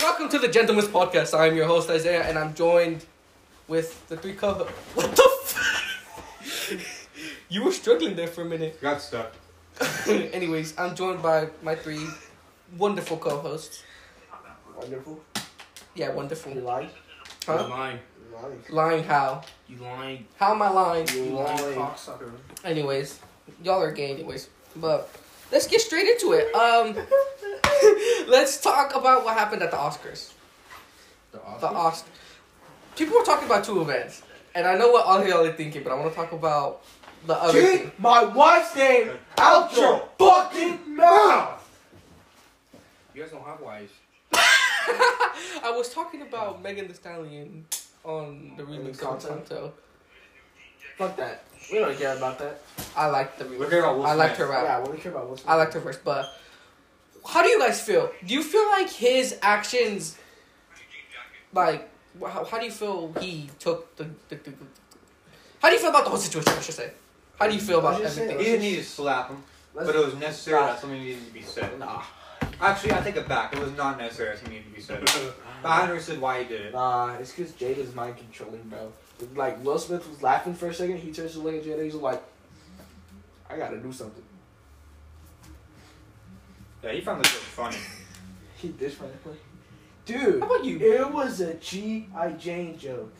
Welcome to the Gentleman's Podcast. I'm your host Isaiah, and I'm joined with the three co-hosts. What the f? You were struggling there for a minute. Got stuck. Anyways, I'm joined by my three wonderful co-hosts. Wonderful? Yeah, wonderful. You lying? Huh? You're lying. You're lying. Lying how? You lying. How am I lying? You lying. Cocksucker. Anyways, y'all are gay anyways, but let's get straight into it. Let's talk about what happened at the Oscars. The Oscars. People were talking about two events, and I know what all y'all are thinking, but I want to talk about the other. Keep my wife's name out your fucking mouth. You guys don't have wives. I was talking about Megan Thee Stallion on the remix content. Fuck that. We don't care about that. I like the remix. I liked her rap. Yeah, we don't care about Will Smith. I liked her verse, but how do you guys feel? Do you feel like his actions, like, how do you feel he took the... How do you feel about the whole situation, I should say? How do you feel about everything? He didn't need to slap him, but it was necessary that something needed to be said. Nah. Actually, I take it back. It was not necessary that something needed to be said. But I understood why he did it. Nah, it's because Jada's mind controlling, bro. Like, Will Smith was laughing for a second, he turns to look at Jada, he's like, I gotta do something. Yeah, he found this really funny. He did find it funny. Dude, how about you? It was a G.I. Jane joke.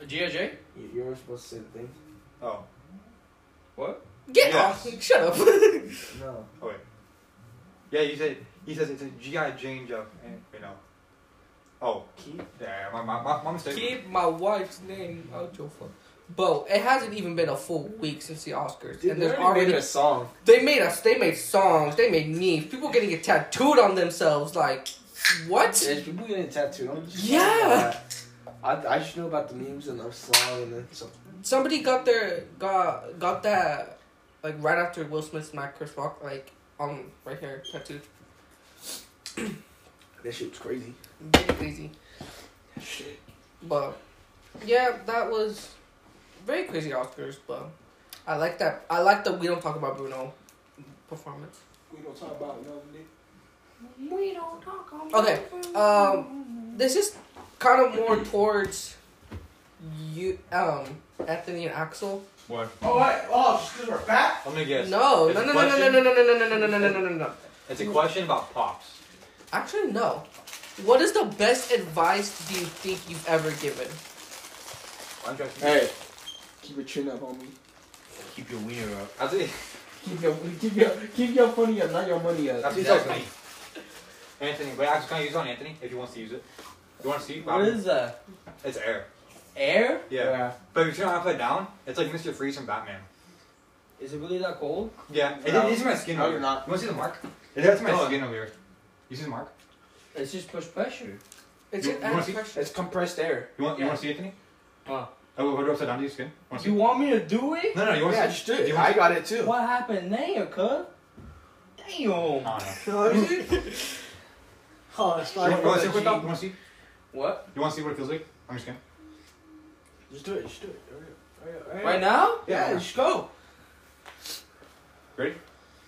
A G.I. Jane? You were supposed to say the thing. Oh. What? Get off! Shut up! No. Oh, wait. Yeah, he says it's a G.I. Jane joke. And, you know. Oh, my mistake. Keep my wife's name out your phone. Bro, it hasn't even been a full week since the Oscars. Dude, and there's already made a song. They made songs. They made memes. People getting it tattooed on themselves. Like, what? There's people getting tattooed on themselves. Yeah. I should know about the memes and the song and then something. Somebody got that, like, right after Will Smith smacked Chris Rock, like, right here, tattooed. That shit's crazy. Really crazy. Shit. But, yeah, that was... Very crazy Oscars, but I like that. I like that we don't talk about Bruno performance. We don't talk about nobody. We don't talk about. Okay, this is kind of more towards you, Anthony and Axel. What? Oh, wait. Oh, just because we're fat? Let me guess. No. It's a question about pops. Actually, no. What is the best advice do you think you've ever given? Hey. Keep your chin up, homie. Keep your wiener up. I think. Keep your funny up, not your money up. That's exactly. Anthony, but I just can't use it on Anthony if he wants to use it. You want to see? What is that? It's air. Air? Yeah. But if you turn it upside down, it's like Mr. Freeze from Batman. Is it really that cold? Yeah. No. It is my skin over here. You want to see the mark? That's my skin over here. You see the mark? It's just pressure. It's compressed air. You want to see Anthony? Huh. Oh, what do I say down to your skin? You want me to do it? No, you want to just do it. I got it too. What happened there, cuz? Damn. Oh, no. Oh, it's like. You want to see? What? You want to see what it feels like on your skin? Just do it. Just do it. All right. Right now? Yeah. Just go. Ready?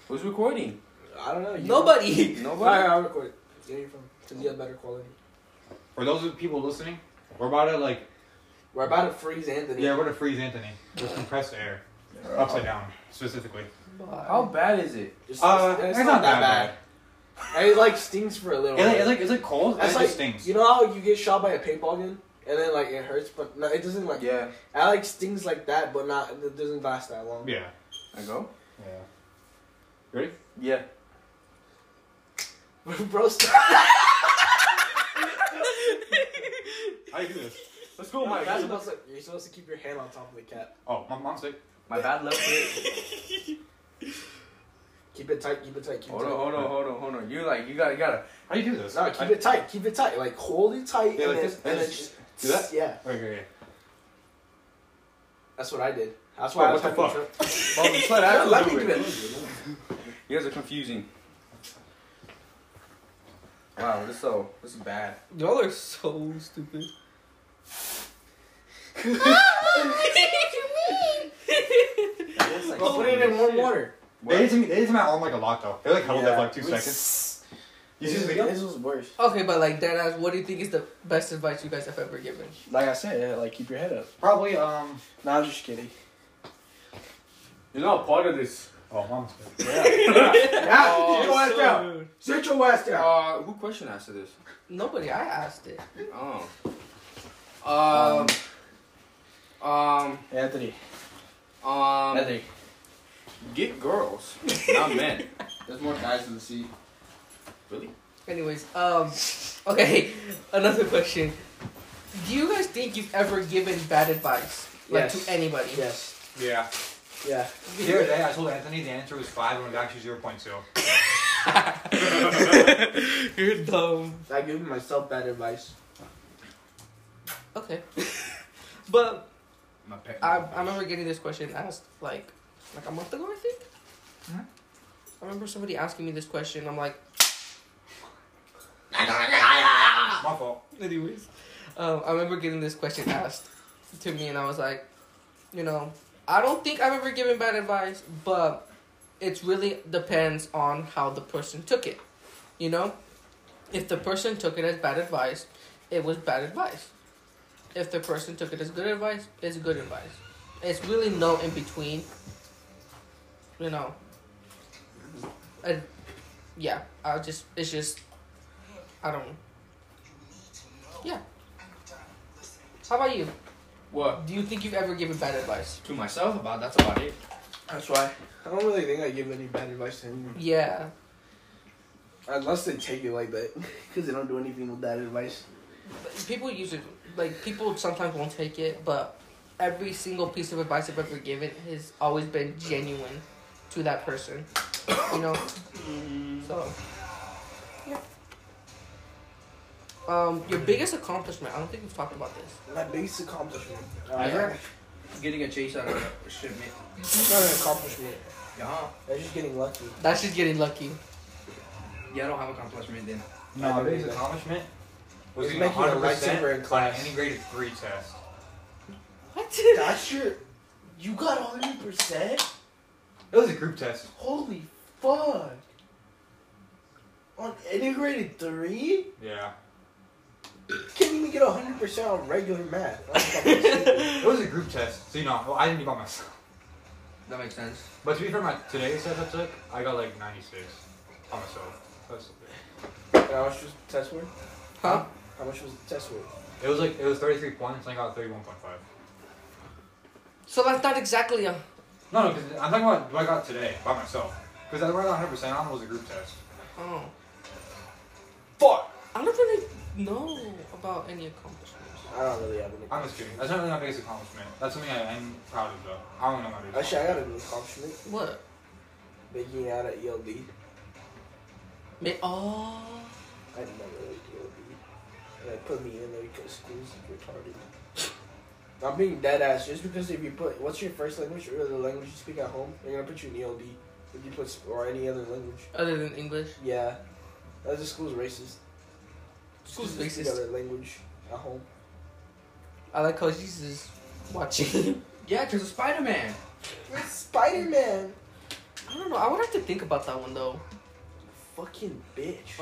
Who's recording? I don't know. Nobody. All right, I'll record it. Get your phone because you have better quality. For those of the people listening, we're about to like. We're about to freeze Anthony. Yeah, we're about to freeze Anthony. With compressed air. Upside down, specifically. How bad is it? It's not that bad. And it like stings for a little bit. It's like cold, and it like, stings. You know how you get shot by a paintball gun? And then like it hurts, but no, it doesn't like... Yeah. It like stings like that, but not. It doesn't last that long. Yeah. I go? Yeah. You ready? Yeah. Bro, stop. How you do this? Let's go, Mike. You're supposed to keep your hand on top of the cap. Oh, my mom's sick. My bad, left foot. Keep it tight. Hold on. You gotta. How do you do this? No, keep it tight. Like, hold it tight. Yeah, and like this. And then just do that? Yeah. Okay. That's what I did. That's why I was talking about it. Let me do it. You guys are confusing. Wow, this is bad. Y'all are so stupid. Put it in warm water. They didn't smell like a lot though. They like held that for like 2 seconds. You see this video? This was worse. Okay, but like that ass, what do you think is the best advice you guys have ever given? Like I said, yeah, like keep your head up. Probably, nah, I'm just kidding. You're not a part of this. Oh, mom's good. Yeah. Yeah. Oh, sit your ass down. Sit your ass down. Who question asked this? Nobody, I asked it. Oh. Anthony. Anthony. Get girls, not men. There's more guys in the sea. Really? Anyways, okay, another question. Do you guys think you've ever given bad advice? Like, yes. To anybody? Yes. Yeah. Yeah. The other day I told Anthony the answer was 5 when it was actually 0.2. You're dumb. I give myself bad advice. Okay. But I remember getting this question asked like a month ago, I think. Huh? I remember somebody asking me this question. I'm like, my fault. Anyways, I remember getting this question asked to me, and I was like, you know, I don't think I've ever given bad advice, but it really depends on how the person took it. You know, if the person took it as bad advice, it was bad advice. If the person took it as good advice, it's good advice. It's really no in between. You know, yeah, it's just, I don't know. Yeah. How about you? What? Do you think you've ever given bad advice? To myself about, that's about it. That's why. I don't really think I give any bad advice to anyone. Yeah. Unless they take it like that, because they don't do anything with that advice. But people usually, like, people sometimes won't take it, but every single piece of advice I've ever given has always been genuine to that person, you know? So, yeah. Your biggest accomplishment. I don't think we've talked about this. My biggest accomplishment. Ever? Getting a chase out of a shipment. It's not an accomplishment. Yeah. That's just getting lucky. That's just getting lucky. Yeah, I don't have accomplishment then. No, my biggest accomplishment was getting 100% in class. Any grade 3 test. What? That's your... You got 100%? It was a group test. Holy fuck. On integrated 3? Yeah. Can't even get 100% on regular math. It was a group test, so you know, well, I didn't do by myself. That makes sense. But to be fair, my today's test I took, I got like 96 on myself. That was okay. How much was the test worth? Huh? How much was the test worth? It was like, it was 33 points, and I got 31.5. So that's not exactly a... No, because I'm talking about what I got today, by myself. Because I got 100% on it was a group test. Oh. Fuck! I don't really know about any accomplishments. I don't really have any. I'm just kidding. That's not really my biggest accomplishment. That's something I'm proud of, though. I don't know my biggest accomplishment. Actually, I got a new accomplishment. What? Making out at ELD. Oh. I never liked ELD. And they put me in there because school's retarded. I'm being dead ass. Just because if you put, what's your first language or the language you speak at home, they're gonna put you in ELD. If you put or any other language other than English. Yeah, that's just school's racist. School's racist. Other language at home. I like how Jesus is watching. Yeah, because of Spider-Man. It's Spider-Man. I don't know. I would have to think about that one though. Fucking bitch.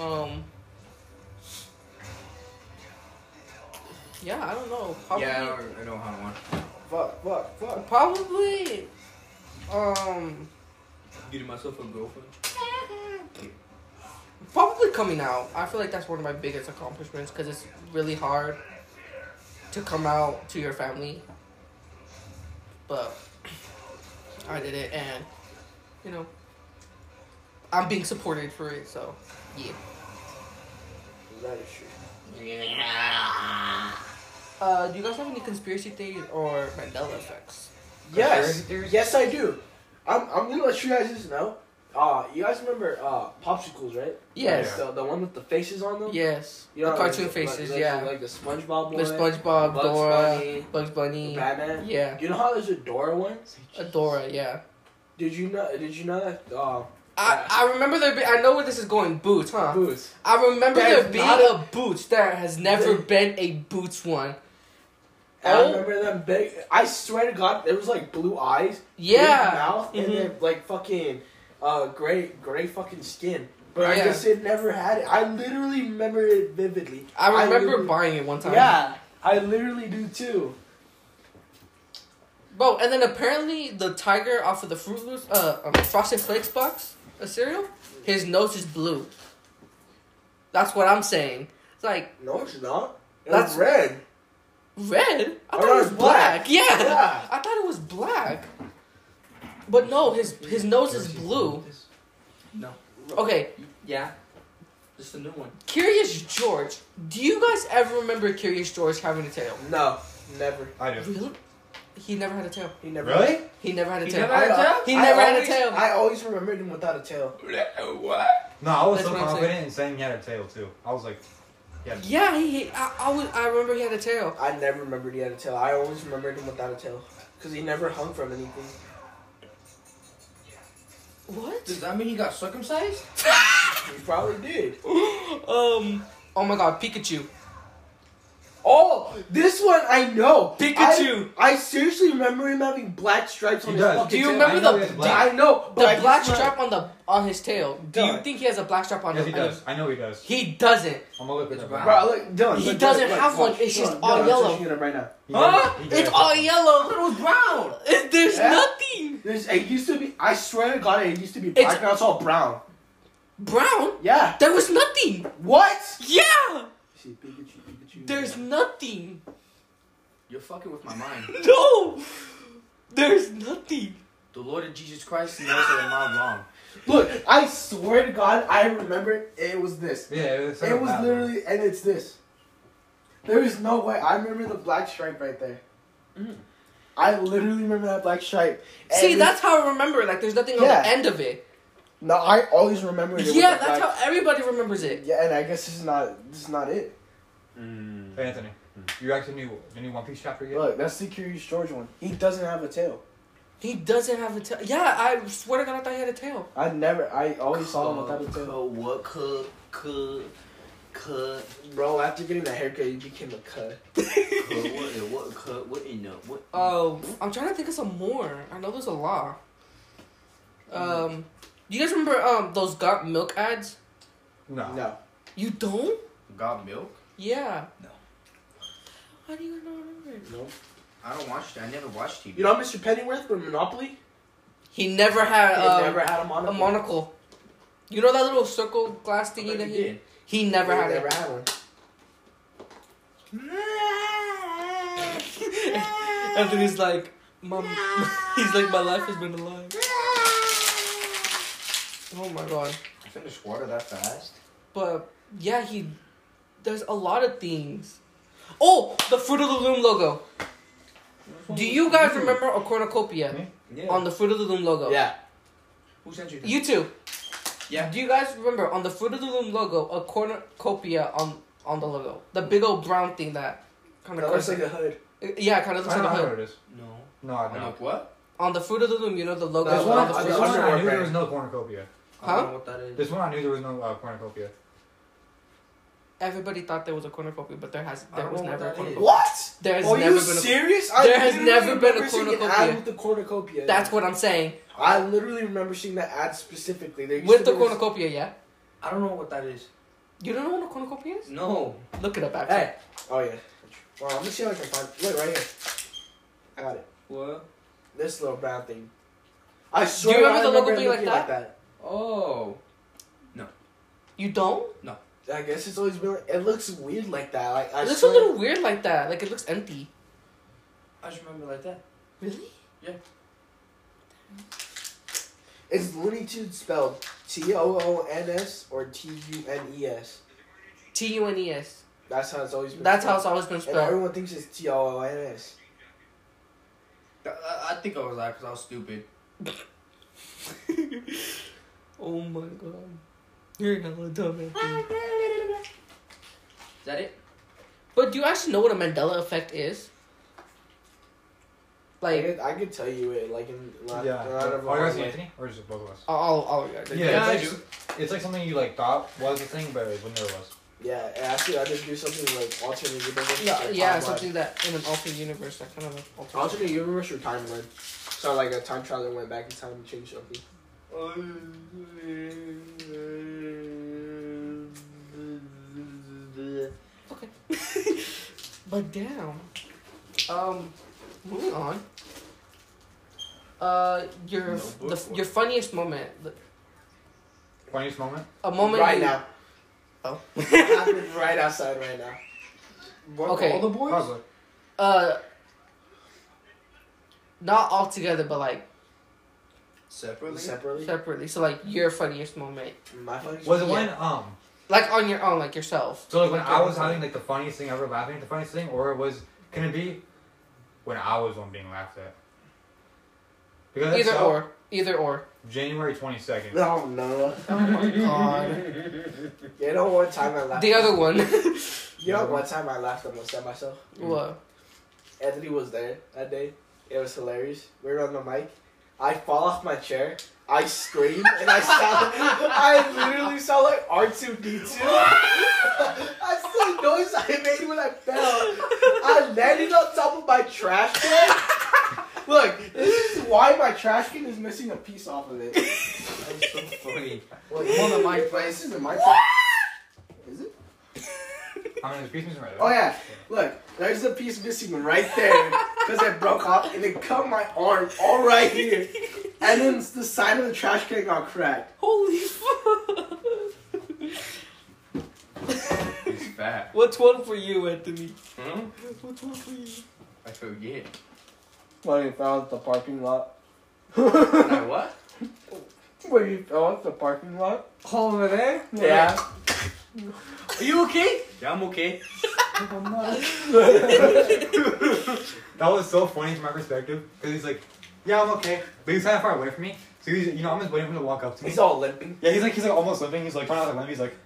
Yeah, I don't know. Probably, yeah, I don't have one. Fuck. Probably. Getting myself a girlfriend. Probably coming out. I feel like that's one of my biggest accomplishments because it's really hard to come out to your family. But I did it, and you know, I'm being supported for it. So yeah. That is true. Yeah. Do you guys have any conspiracy theories or Mandela effects? Yes. Yes, I do. I'm gonna let you guys just know. You guys remember popsicles, right? Yes. Like the one with the faces on them. Yes. You know, the cartoon faces. Yeah. Like the SpongeBob one. The SpongeBob, Dora, Bugs Bunny, Batman. Yeah. You know how there's a Dora one? A Dora, yeah. Did you know that? I remember there. I know where this is going. Boots, huh? Boots. I remember there being a Boots. There has never been a Boots one. I remember them big. I swear to God, it was like blue eyes, yeah, big mouth, and then like fucking gray fucking skin. But I just had never had it. I literally remember it vividly. I remember buying it one time. Yeah, I literally do too. Bro, and then apparently the tiger off of the Fruit Loops, Frosted Flakes box of cereal, his nose is blue. That's what I'm saying. It's like... No, it's not. That's red. Red? I thought it was black. Yeah. I thought it was black. But no, his nose is blue. No. Okay. Yeah. Just a new one. Curious George. Do you guys ever remember Curious George having a tail? No. Never. I do. Really? He never had a tail. He never really? He never had a tail. He never had a tail. I always remembered him without a tail. What? No, I was so confident in saying he had a tail too. I was like, yeah. Yeah, I remember he had a tail. I never remembered he had a tail. I always remembered him without a tail because he never hung from anything. What? Does that mean he got circumcised? He probably did. Oh my God, Pikachu. Oh, this one I know. Pikachu. I seriously remember him having black stripes on his fucking tail. Do you remember the black stripe on his tail? Do you think he has a black stripe on his tail? Yes, he does. I know he does. He doesn't. I'm gonna look at it. Bro, look, Dylan. He doesn't have one. It's just all yellow. Huh? It's all yellow. It was brown. There's nothing. It used to be. I swear to God, it used to be black. Now it's all brown. Brown? Yeah. There was nothing. What? Yeah. See, Pikachu. There's nothing. You're fucking with my mind. No! There's nothing. The Lord of Jesus Christ knows that I'm not wrong. Look, I swear to God, I remember it was this. Yeah, it was literally, and it's this. There is no way. I remember the black stripe right there. Mm. I literally remember that black stripe. See, that's how I remember it. Like, there's nothing on the end of it. No, I always remember it. Yeah, that's how everybody remembers it. Yeah, and I guess this is not it. Mm. Hey, Anthony, you actually knew the new One Piece chapter yet? Look, that's the Curious George one. He doesn't have a tail. He doesn't have a tail. Yeah, I swear to God, I thought he had a tail. I always saw him without a tail. Bro, after getting that haircut, you became a cut. Oh, I'm trying to think of some more. I know there's a lot. You guys remember those Got Milk ads? No. You don't? Got Milk? Yeah. No. How do you not remember it? No. I don't watch that. I never watched TV. You know Mr. Pennyworth from Monopoly? He never had a monocle. You know that little circle glass thingy that he did? He never had it. He never had one. Anthony's like, Mom, he's like, my life has been a lie. Oh my God. I finished water that fast. But yeah, there's a lot of things. Oh, the Fruit of the Loom logo. Do you guys remember a cornucopia on the Fruit of the Loom logo? Yeah. Who sent you that? You two. Yeah. Do you guys remember on the Fruit of the Loom logo a cornucopia on the logo? The big old brown thing that kind of looks like a hood. Yeah, it kind of looks like a hood. I know it is. No, I don't. Like what? On the Fruit of the Loom, you know the logo. I knew there was no cornucopia. I don't know what that is. This one I knew there was no cornucopia. Everybody thought there was a cornucopia, but there was never a cornucopia. What? Are you serious? There has never been a cornucopia. Ad with the cornucopia. That's what I'm saying. I literally remember seeing that ad specifically. With the cornucopia, yeah. I don't know what that is. You don't know what a cornucopia is? No. Look it up actually. Hey. Oh yeah. Well, let me see how I can find it. Look right here. I got it. What? This little brown thing. I swear. Do you remember the logo being like that? Oh. No. You don't? No. I guess it's always been like, it looks weird like that. Like it looks a little weird like that. Like it looks empty. I just remember like that. Really? Yeah. It's Looney Tunes spelled Toons or Tunes. Tunes. That's how it's always been. That's how it's always been spelled. And everyone thinks it's Toons. I think I was like, because I was stupid. Oh my God. You're a little dumb. Is that it? But do you actually know what a Mandela effect is? Like, I could tell you it. Like, in a lot of. Are you guys Anthony? Or just both of us? All of us. Yeah, I do. It's like something you like thought was a thing, but it never was. Yeah, actually, I just do something like alternate universe. Yeah, something that in an alternate universe, that kind of alternate universe or timeline. So like a time traveler went back in time and changed something. But damn. Moving on. Your funniest moment. Funniest moment? A moment right now. Oh, happened right outside right now. What, okay. All the boys. Probably. Not all together, but like. Separately. So like your funniest moment. My funniest. Was it when like on your own, like yourself. So like when I was having like the funniest thing ever, laughing at the funniest thing, or it was can it be when I was one being laughed at? Because either or. January 22nd. Oh no! Oh my god! You know what time I laughed? The other one. You know what time I laughed the most at myself? What? Anthony was there that day. It was hilarious. We were on the mic. I fall off my chair. I scream and I sound. I literally sound like R2-D2. That's the noise I made when I fell. I landed on top of my trash can. Look, this is why my trash can is missing a piece off of it. That is so funny. Well, one of my places in my place. Is it? I mean, the piece missing right there. Oh yeah, look, there's a piece missing right there because I broke off and it cut my arm all right here, and then the side of the trash can got cracked. Holy fuck! He's fat. What's one for you, Anthony? Hmm? What's one for you? I forget. When you fell at the parking lot. I what? When you fell at the parking lot. Over there? Yeah. Are you okay? Yeah, I'm okay. I'm not. That was so funny from my perspective. Because he's like, yeah, I'm okay. But he's kind of far away from me. So he's, you know, I'm just waiting for him to walk up to me. He's all limping. Yeah, he's like almost limping. He's like, trying out the limp. He's like.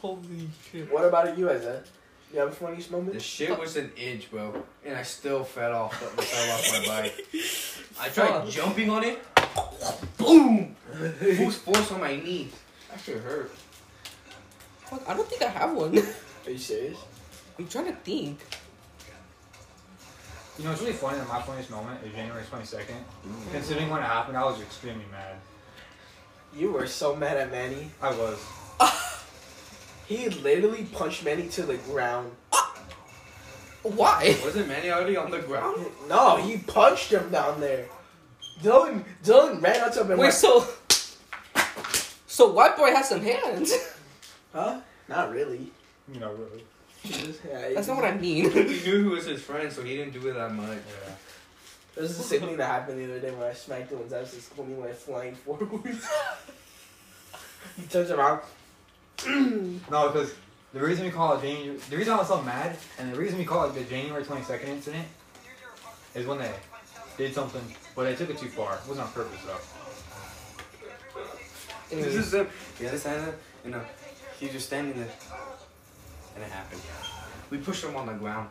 Holy shit. What about you, Isaiah? You have a funniest moment? The shit was an inch, bro. And I still fell off my bike. I tried jumping on it. Boom! Full force on my knee. That shit hurt. Fuck, I don't think I have one. Are you serious? I'm trying to think. You know, it's really funny that my funniest moment is January 22nd. Mm-hmm. Considering when it happened, I was extremely mad. You were so mad at Manny. I was. He literally punched Manny to the ground. Why? Wasn't Manny already on the ground? No, he punched him down there. Dylan ran out to him and went... Wait, so White Boy has some hands. Huh? Not really. Not really. That's not what I mean. He knew who was his friend, so he didn't do it that much. Yeah. It was the same thing that happened the other day when I smacked him and I was just holding my flying forward. He turns around... No, because the reason I was so mad, and the reason we call it the January 22nd incident, is when they did something, but they took it too far. It wasn't on purpose, though. And this is the other side of it, you know, he's just standing there, and it happened. We pushed him on the ground.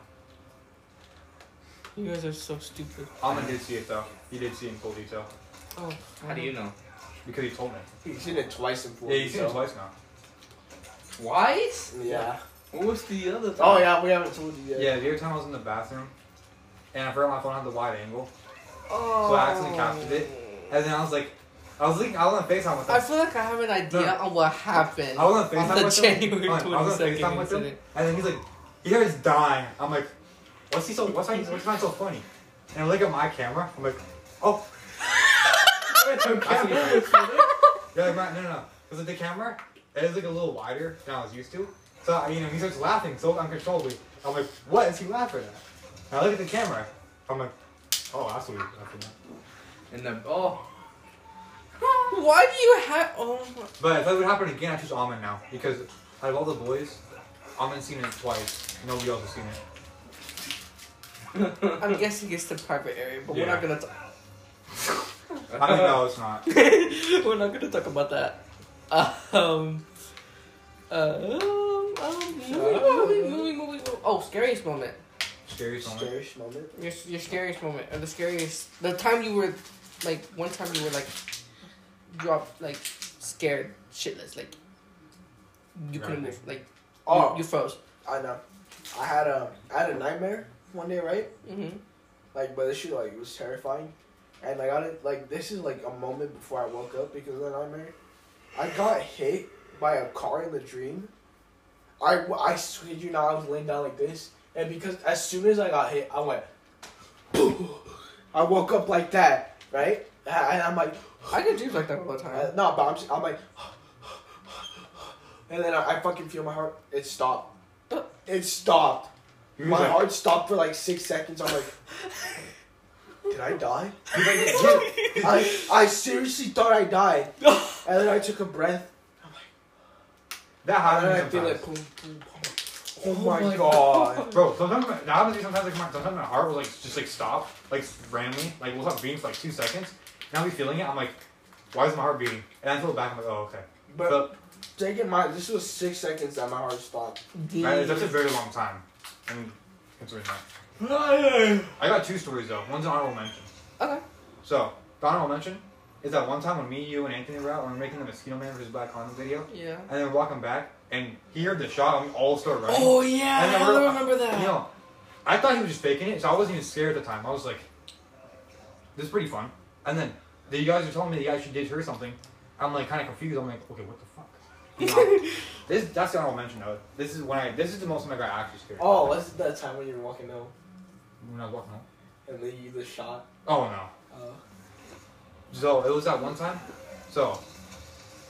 You guys are so stupid. Alman did see it, though. He did see it in full detail. Oh. How do you know? Because he told me. He's seen it twice in full detail. Yeah, he's seen it twice now. Twice? Yeah. What was the other time? Oh, yeah, we haven't told you yet. Yeah, the other time I was in the bathroom, and I forgot my phone had the wide angle. Oh. So I accidentally captured it. And then I was on FaceTime with him. I feel like I have an idea on what happened. I was on FaceTime with him. January 22nd incident. And then he's like, you guys dying. I'm like, what's not so funny? And I look at my camera, I'm like, oh. Yeah, like, no. Because the camera... It was like a little wider than I was used to. So, you know, he starts laughing so uncontrollably. I'm like, what is he laughing at? And I look at the camera. I'm like, oh, that's what he's laughing at. And then, oh. Why do you have, oh. But if that would happen again, I choose Almond now. Because out of all the boys, Almond's seen it twice. Nobody else has seen it. I'm guessing it's the private area, but we're not going to talk. I mean, no, it's not. We're not going to talk about that. Moving. Oh, scariest moment. Scariest moment? Your scariest moment. Or the scariest... The time you were, like, one time you were, like, dropped, like, scared shitless. Like, you couldn't move. Like, you froze. I know. I had a nightmare one day, right? Mm-hmm. Like, but this shit, like, it was terrifying. And, like, I didn't... Like, this is, like, a moment before I woke up because of the nightmare. I got hit by a car in the dream. I swear you not, I was laying down like this. And because as soon as I got hit, I went, boom. I woke up like that, right? And I'm like, I get dreams like that all the time. No, but I'm like, and then I fucking feel my heart. It stopped. It stopped. My heart stopped for like 6 seconds. I'm like, did I die? I seriously thought I died. And then I took a breath. I'm like, that happens. And then I feel like, boom, boom, boom. Oh my god. Bro, sometimes my heart will like just like stop, like randomly, like we'll stop beating for like 2 seconds. Now I'll be feeling it, I'm like, why is my heart beating? And I feel back, I'm like, oh okay. But this was 6 seconds that my heart stopped. Right, that's a very long time. I mean, considering that. I got two stories though. One's an honorable mention. Okay. So the honorable mention is that one time when me, you, and Anthony were out, when we were making the Mosquito Man vs. Black Condom video. Yeah. And then walking back. And he heard the shot, and we all started running. Oh, yeah, and I remember that. You know, I thought he was just faking it, so I wasn't even scared at the time. I was like, this is pretty fun. And then you guys were telling me that you actually did hear something. I'm like, kind of confused. I'm like, okay, what the fuck? That's the honorable mention, though. This is the most of my guy actually scared. Oh, that's that time when you were walking home. When I was walking home? And then you just shot. Oh, no. Oh. So, it was that one time. So,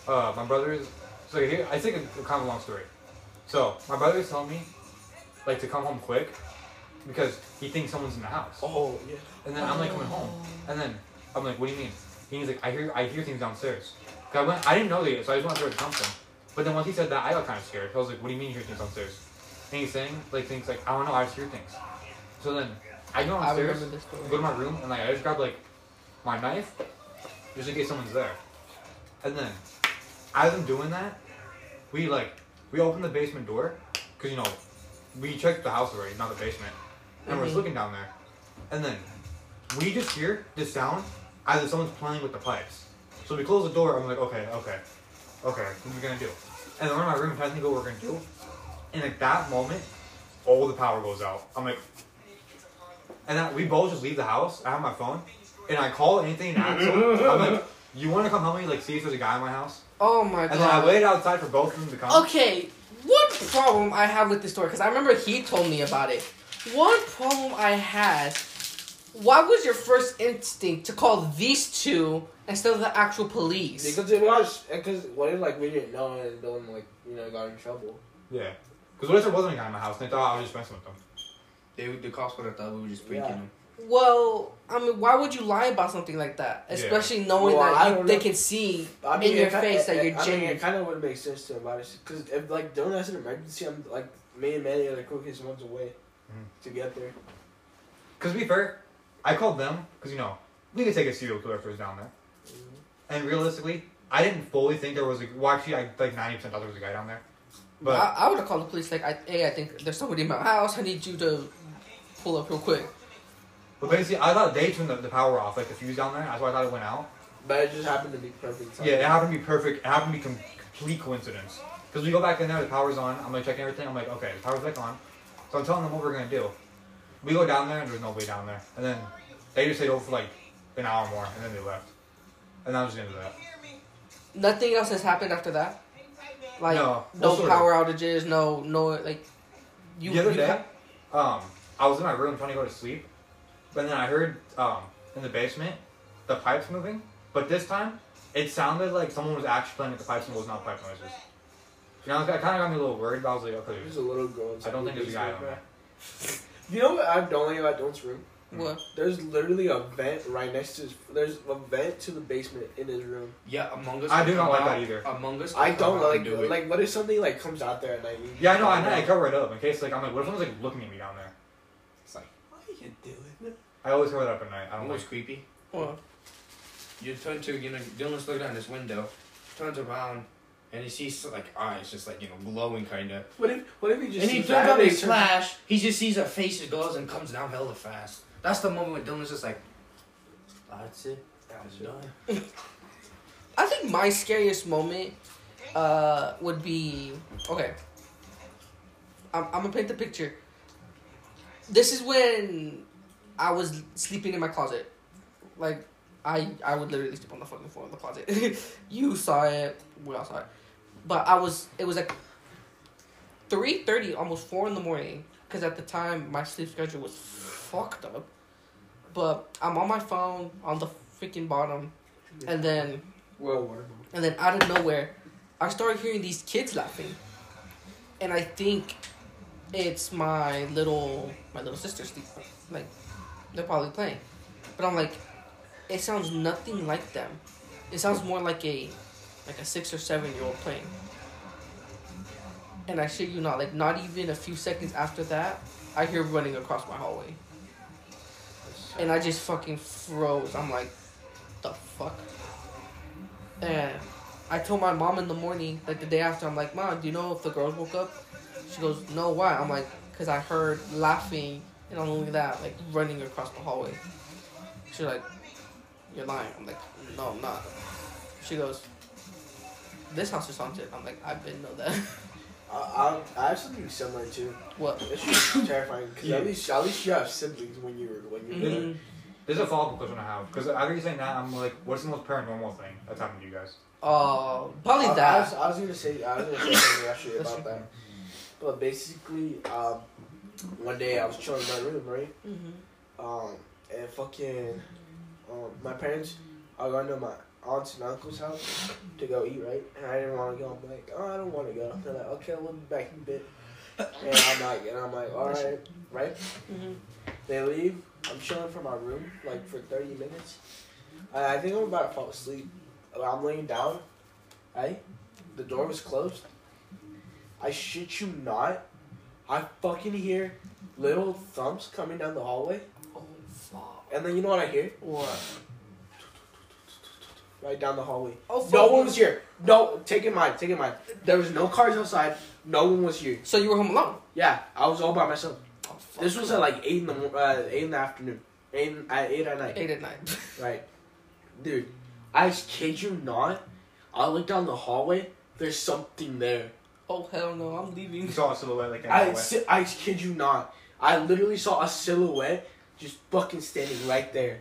my brother is... So here, I think it's kind of a long story. So my brother was telling me, like, to come home quick, because he thinks someone's in the house. Oh yeah. And then I'm like coming home, and then I'm like, what do you mean? And he's like, I hear things downstairs. Cause I didn't know that, so I just went to something. But then once he said that, I got kind of scared. So I was like, what do you mean you hear things downstairs? And he's saying like things like, I don't know, I just hear things. So then I go downstairs, go to my room, and like I just grab like my knife, just in case someone's there. And then. As I'm doing that, we opened the basement door, because, you know, we checked the house already, not the basement, and we're just looking down there, and then we just hear this sound as if someone's playing with the pipes. So we close the door, I'm like, okay, what are we going to do? And then we're in my room, trying to think of what we're going to do, and at that moment, all the power goes out. I'm like, and then we both just leave the house, I have my phone, and I call Anthony and Axel, I'm like, you want to come help me, like, see if there's a guy in my house? Oh my god. And then I waited outside for both of them to come. Okay, one problem I have with this story, because I remember he told me about it. One problem I had, why was your first instinct to call these two instead of the actual police? Because it was, because what if, like, we didn't know and no one, like, you know, got in trouble? Yeah. Because what if there wasn't a guy in my house and they thought I was just messing with them? The cops would have thought we were just pranking them. Well, I mean, why would you lie about something like that? Especially knowing that they can see in your face that you're genuine. I mean, it kind of wouldn't make sense to about it. Because if, like, don't ask an emergency, I'm, like, me and Manny are the quickest ones away to get there. Because to be fair, I called them, because, you know, we could take a serial killer if it was down there. Mm-hmm. And realistically, I didn't fully think there was a... Well, actually, I, like, 90% thought there was a guy down there. But I would have called the police, like, hey, I think there's somebody in my house. I need you to pull up real quick. But basically, I thought they turned the power off, like the fuse down there. That's why I thought it went out. But it just happened to be perfect time. Yeah, it happened to be perfect. It happened to be complete coincidence. Because we go back in there, the power's on. I'm like checking everything. I'm like, okay, the power's back on. So I'm telling them what we're going to do. We go down there, and there's nobody down there. And then they just stayed over for like an hour more, and then they left. And that was the end of that. Nothing else has happened after that? Like, no power outages, no, like... The other day, I was in my room trying to go to sleep. But then I heard in the basement the pipes moving, but this time it sounded like someone was actually playing with the pipes and it was not pipe noises. You know, it kind of got me a little worried, but I was like, okay, there's a little girl. I don't think there's a guy on there. You know what I don't like about Don't's room? What? There's literally a vent right next to his. There's a vent to the basement in his room. Yeah, Among Us. I do not like that either. Among Us. I don't like it. Like, what if something like comes out there at night? Yeah, I know. I cover it up in case like I'm like, what if someone's like looking at me down there? It's like, what are you doing? I always heard that up at night. I don't know. It's creepy. What? You turn to, you know, Dylan's looking out this window, turns around, and he sees, like, eyes just, like, you know, glowing, kind of. What if he just and sees he turns out a flash, he just sees her face, it glows, and comes down hella fast. That's the moment when Dylan's just like, that's it. That was done. I think my scariest moment would be, okay, I'm going to paint the picture. This is when... I was sleeping in my closet, like I would literally sleep on the fucking floor in the closet. You saw it. We all saw it. But it was like 3:30, almost 4 in the morning. Because at the time, my sleep schedule was fucked up. But I'm on my phone, on the freaking bottom. And then... And then out of nowhere, I started hearing these kids laughing. And I think it's my little sister sleeping. Like, they're probably playing. But I'm like, it sounds nothing like them. It sounds more like a 6 or 7 year old playing. And I shit you not, like not even a few seconds after that, I hear running across my hallway. And I just fucking froze. I'm like, the fuck? And I told my mom in the morning, like the day after, I'm like, Mom, do you know if the girls woke up? She goes, no, why? I'm like, because I heard laughing and not only that, like running across the hallway. She's like, you're lying. I'm like, no, I'm not. She goes, this house is haunted. I'm like, I didn't know that. I have something similar too. What? It's terrifying because at least you have siblings when you're there. Mm-hmm. There's a follow-up question I have because after you saying that, I'm like, what's the most paranormal thing that's happened to you guys? Probably that. I was gonna say something actually about that, but basically, one day I was chilling in my room, right? Mm-hmm. And fucking, my parents are going to my aunt's and uncle's house to go eat, right? And I didn't want to go. I'm like, oh, I don't want to go. They're like, okay, we'll be back in a bit. And I'm like, all right, right? Mm-hmm. They leave. I'm chilling from my room, like, for 30 minutes. I think I'm about to fall asleep. I'm laying down, right? The door was closed. I shit you not. I fucking hear little thumps coming down the hallway. Oh, fuck. And then you know what I hear? What? Right down the hallway. Oh, no one was here. No, take it mine. There was no cars outside. No one was here. So you were home alone? Yeah, I was all by myself. Oh, fuck. This was at like 8 in the afternoon. 8 at night. 8 at night. Right. Dude, I kid you not. I looked down the hallway. There's something there. Oh, hell no. I'm leaving. You saw a silhouette like that. I kid you not. I literally saw a silhouette just fucking standing right there.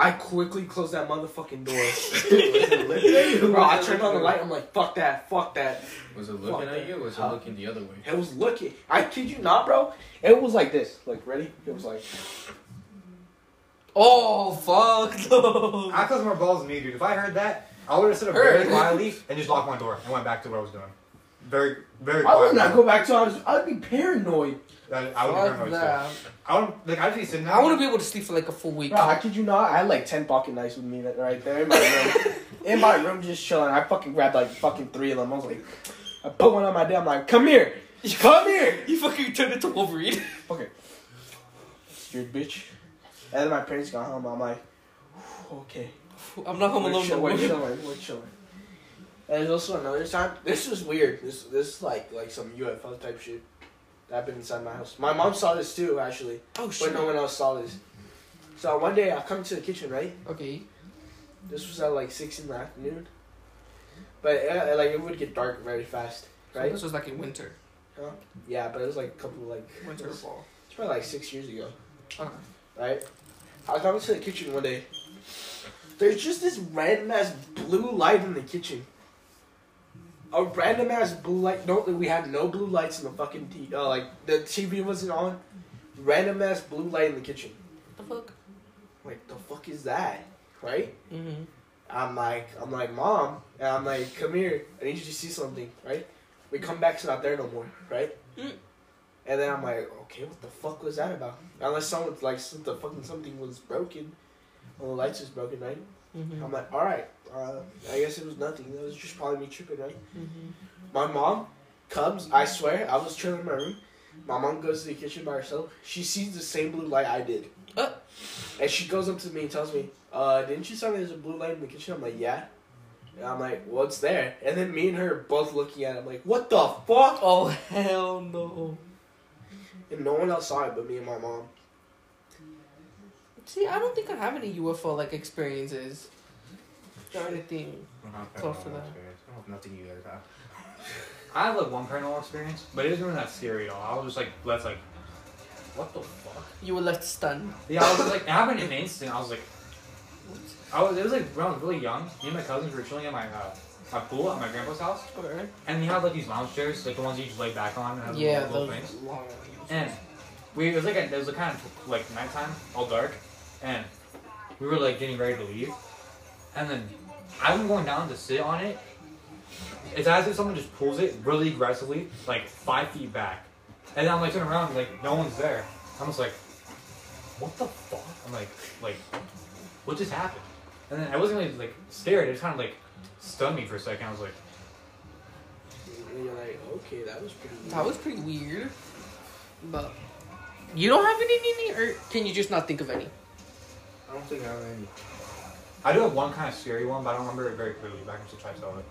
I quickly closed that motherfucking door. Bro, I turned on the light. I'm like, fuck that. Was it looking at you or was it looking the other way? It was looking. I kid you not, bro. It was like this. Like, ready? It was like... Oh, fuck. No. I closed more balls than me, dude. If I heard that, I would have said it very quietly and just locked my door and went back to what I was doing. Very, very quietly. I would not go back to what I would be paranoid. I wouldn't remember that. I'd be sitting there. I wouldn't be able to sleep for like a full week. Bro, I kid you not. I had like 10 pocket knives with me right there in my room. In my room just chilling. I fucking grabbed like fucking 3 of them. I was like, I put one on my dad. I'm like, come here. You fucking turned into Wolverine. Okay. Weird bitch. And then my parents got home. I'm like, okay. I'm not home alone. We're chilling. And there's also another time. This was weird. This is like some UFO type shit that happened inside my house. My mom saw this too, actually. Oh shit! But no one else saw this. So one day I come to the kitchen, right? Okay. This was at like 6 in the afternoon. But it would get dark very fast, right? So this was like in winter. Huh? Yeah, but it was like a couple like winter fall. It's probably like 6 years ago. Uh-huh. Right? I come to the kitchen one day. There's just this random ass blue light in the kitchen. A random ass blue light. No, we had no blue lights in the fucking TV. Like the TV wasn't on. Random ass blue light in the kitchen. What the fuck? Like the fuck is that? Right? Mm-hmm. I'm like, Mom, and I'm like, come here. I need you to see something. Right? We come back, it's not there no more. Right? Mm. And then I'm like, okay, what the fuck was that about? Unless someone's like, something was broken, or the lights was broken, right? Mm-hmm. I'm like, all right. I guess it was nothing. That was just probably me tripping, right? Mm-hmm. My mom comes. I swear, I was chilling in my room. My mom goes to the kitchen by herself. She sees the same blue light I did. And she goes up to me and tells me, didn't you tell me there's a blue light in the kitchen? I'm like, yeah. And I'm like, well, it's there. And then me and her are both looking at it. I'm like, what the fuck? Oh, hell no. And no one else saw it but me and my mom. See, I don't think I have any UFO like experiences. Anything close to that. I don't have nothing you guys have. I have like one paranormal experience, but it isn't really that scary at all. I was just like left like, what the fuck? You were left stunned. Yeah, I was just like, it happened in an instant. I was like, It was like when I was really young. Me and my cousins were chilling at my pool at my grandpa's house, and we had like these lounge chairs, like the ones you just lay back on. And had, yeah, like, those things. And we it was kind of like nighttime, all dark, and we were like getting ready to leave, and then I was going down to sit on it. It's as if someone just pulls it really aggressively, like 5 feet back, and then I'm like turning around, and, like, no one's there. I'm just like, what the fuck? I'm like, what just happened? And then I wasn't really like scared. It just kind of like stunned me for a second. I was like, and you're like, okay, that was pretty weird. That was pretty weird. But you don't have any, or can you just not think of any? I don't think I have any. I do have one kind of scary one, but I don't remember it very clearly. Back when she tried to tell it.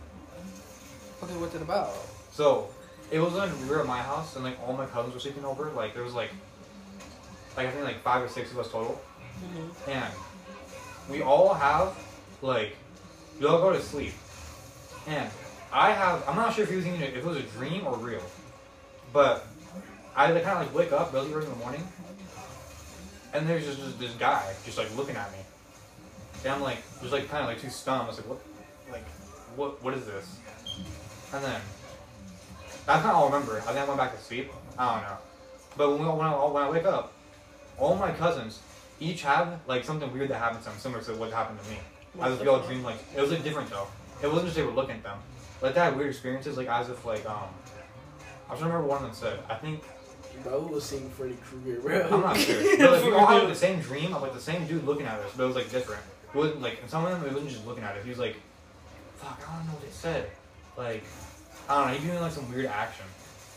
Okay, what's it about? So, it was when we were at my house and like all my cousins were sleeping over. Like there was like I think like 5 or 6 of us total, mm-hmm. And we all have we all go to sleep, and I'm not sure if it was a dream or real, but I kind of wake up really early in the morning, and there's just this guy just looking at me, and I'm just kind of too stunned. I was what is this? And then that's not all I remember. I think I went back to sleep. I don't know, but when I wake up, all my cousins each have something weird that happened to them, similar to what happened to me. We all dreamed it was different though. It wasn't just they were looking at them. They had weird experiences, as if I just remember one of them said, I think Bo was seeing Freddy Krueger, bro. I'm not sure. But we all had the same dream of the same dude looking at us, but it was different. It wasn't and some of them, it wasn't just looking at us. He was fuck, I don't know what they said. I don't know, he doing some weird action.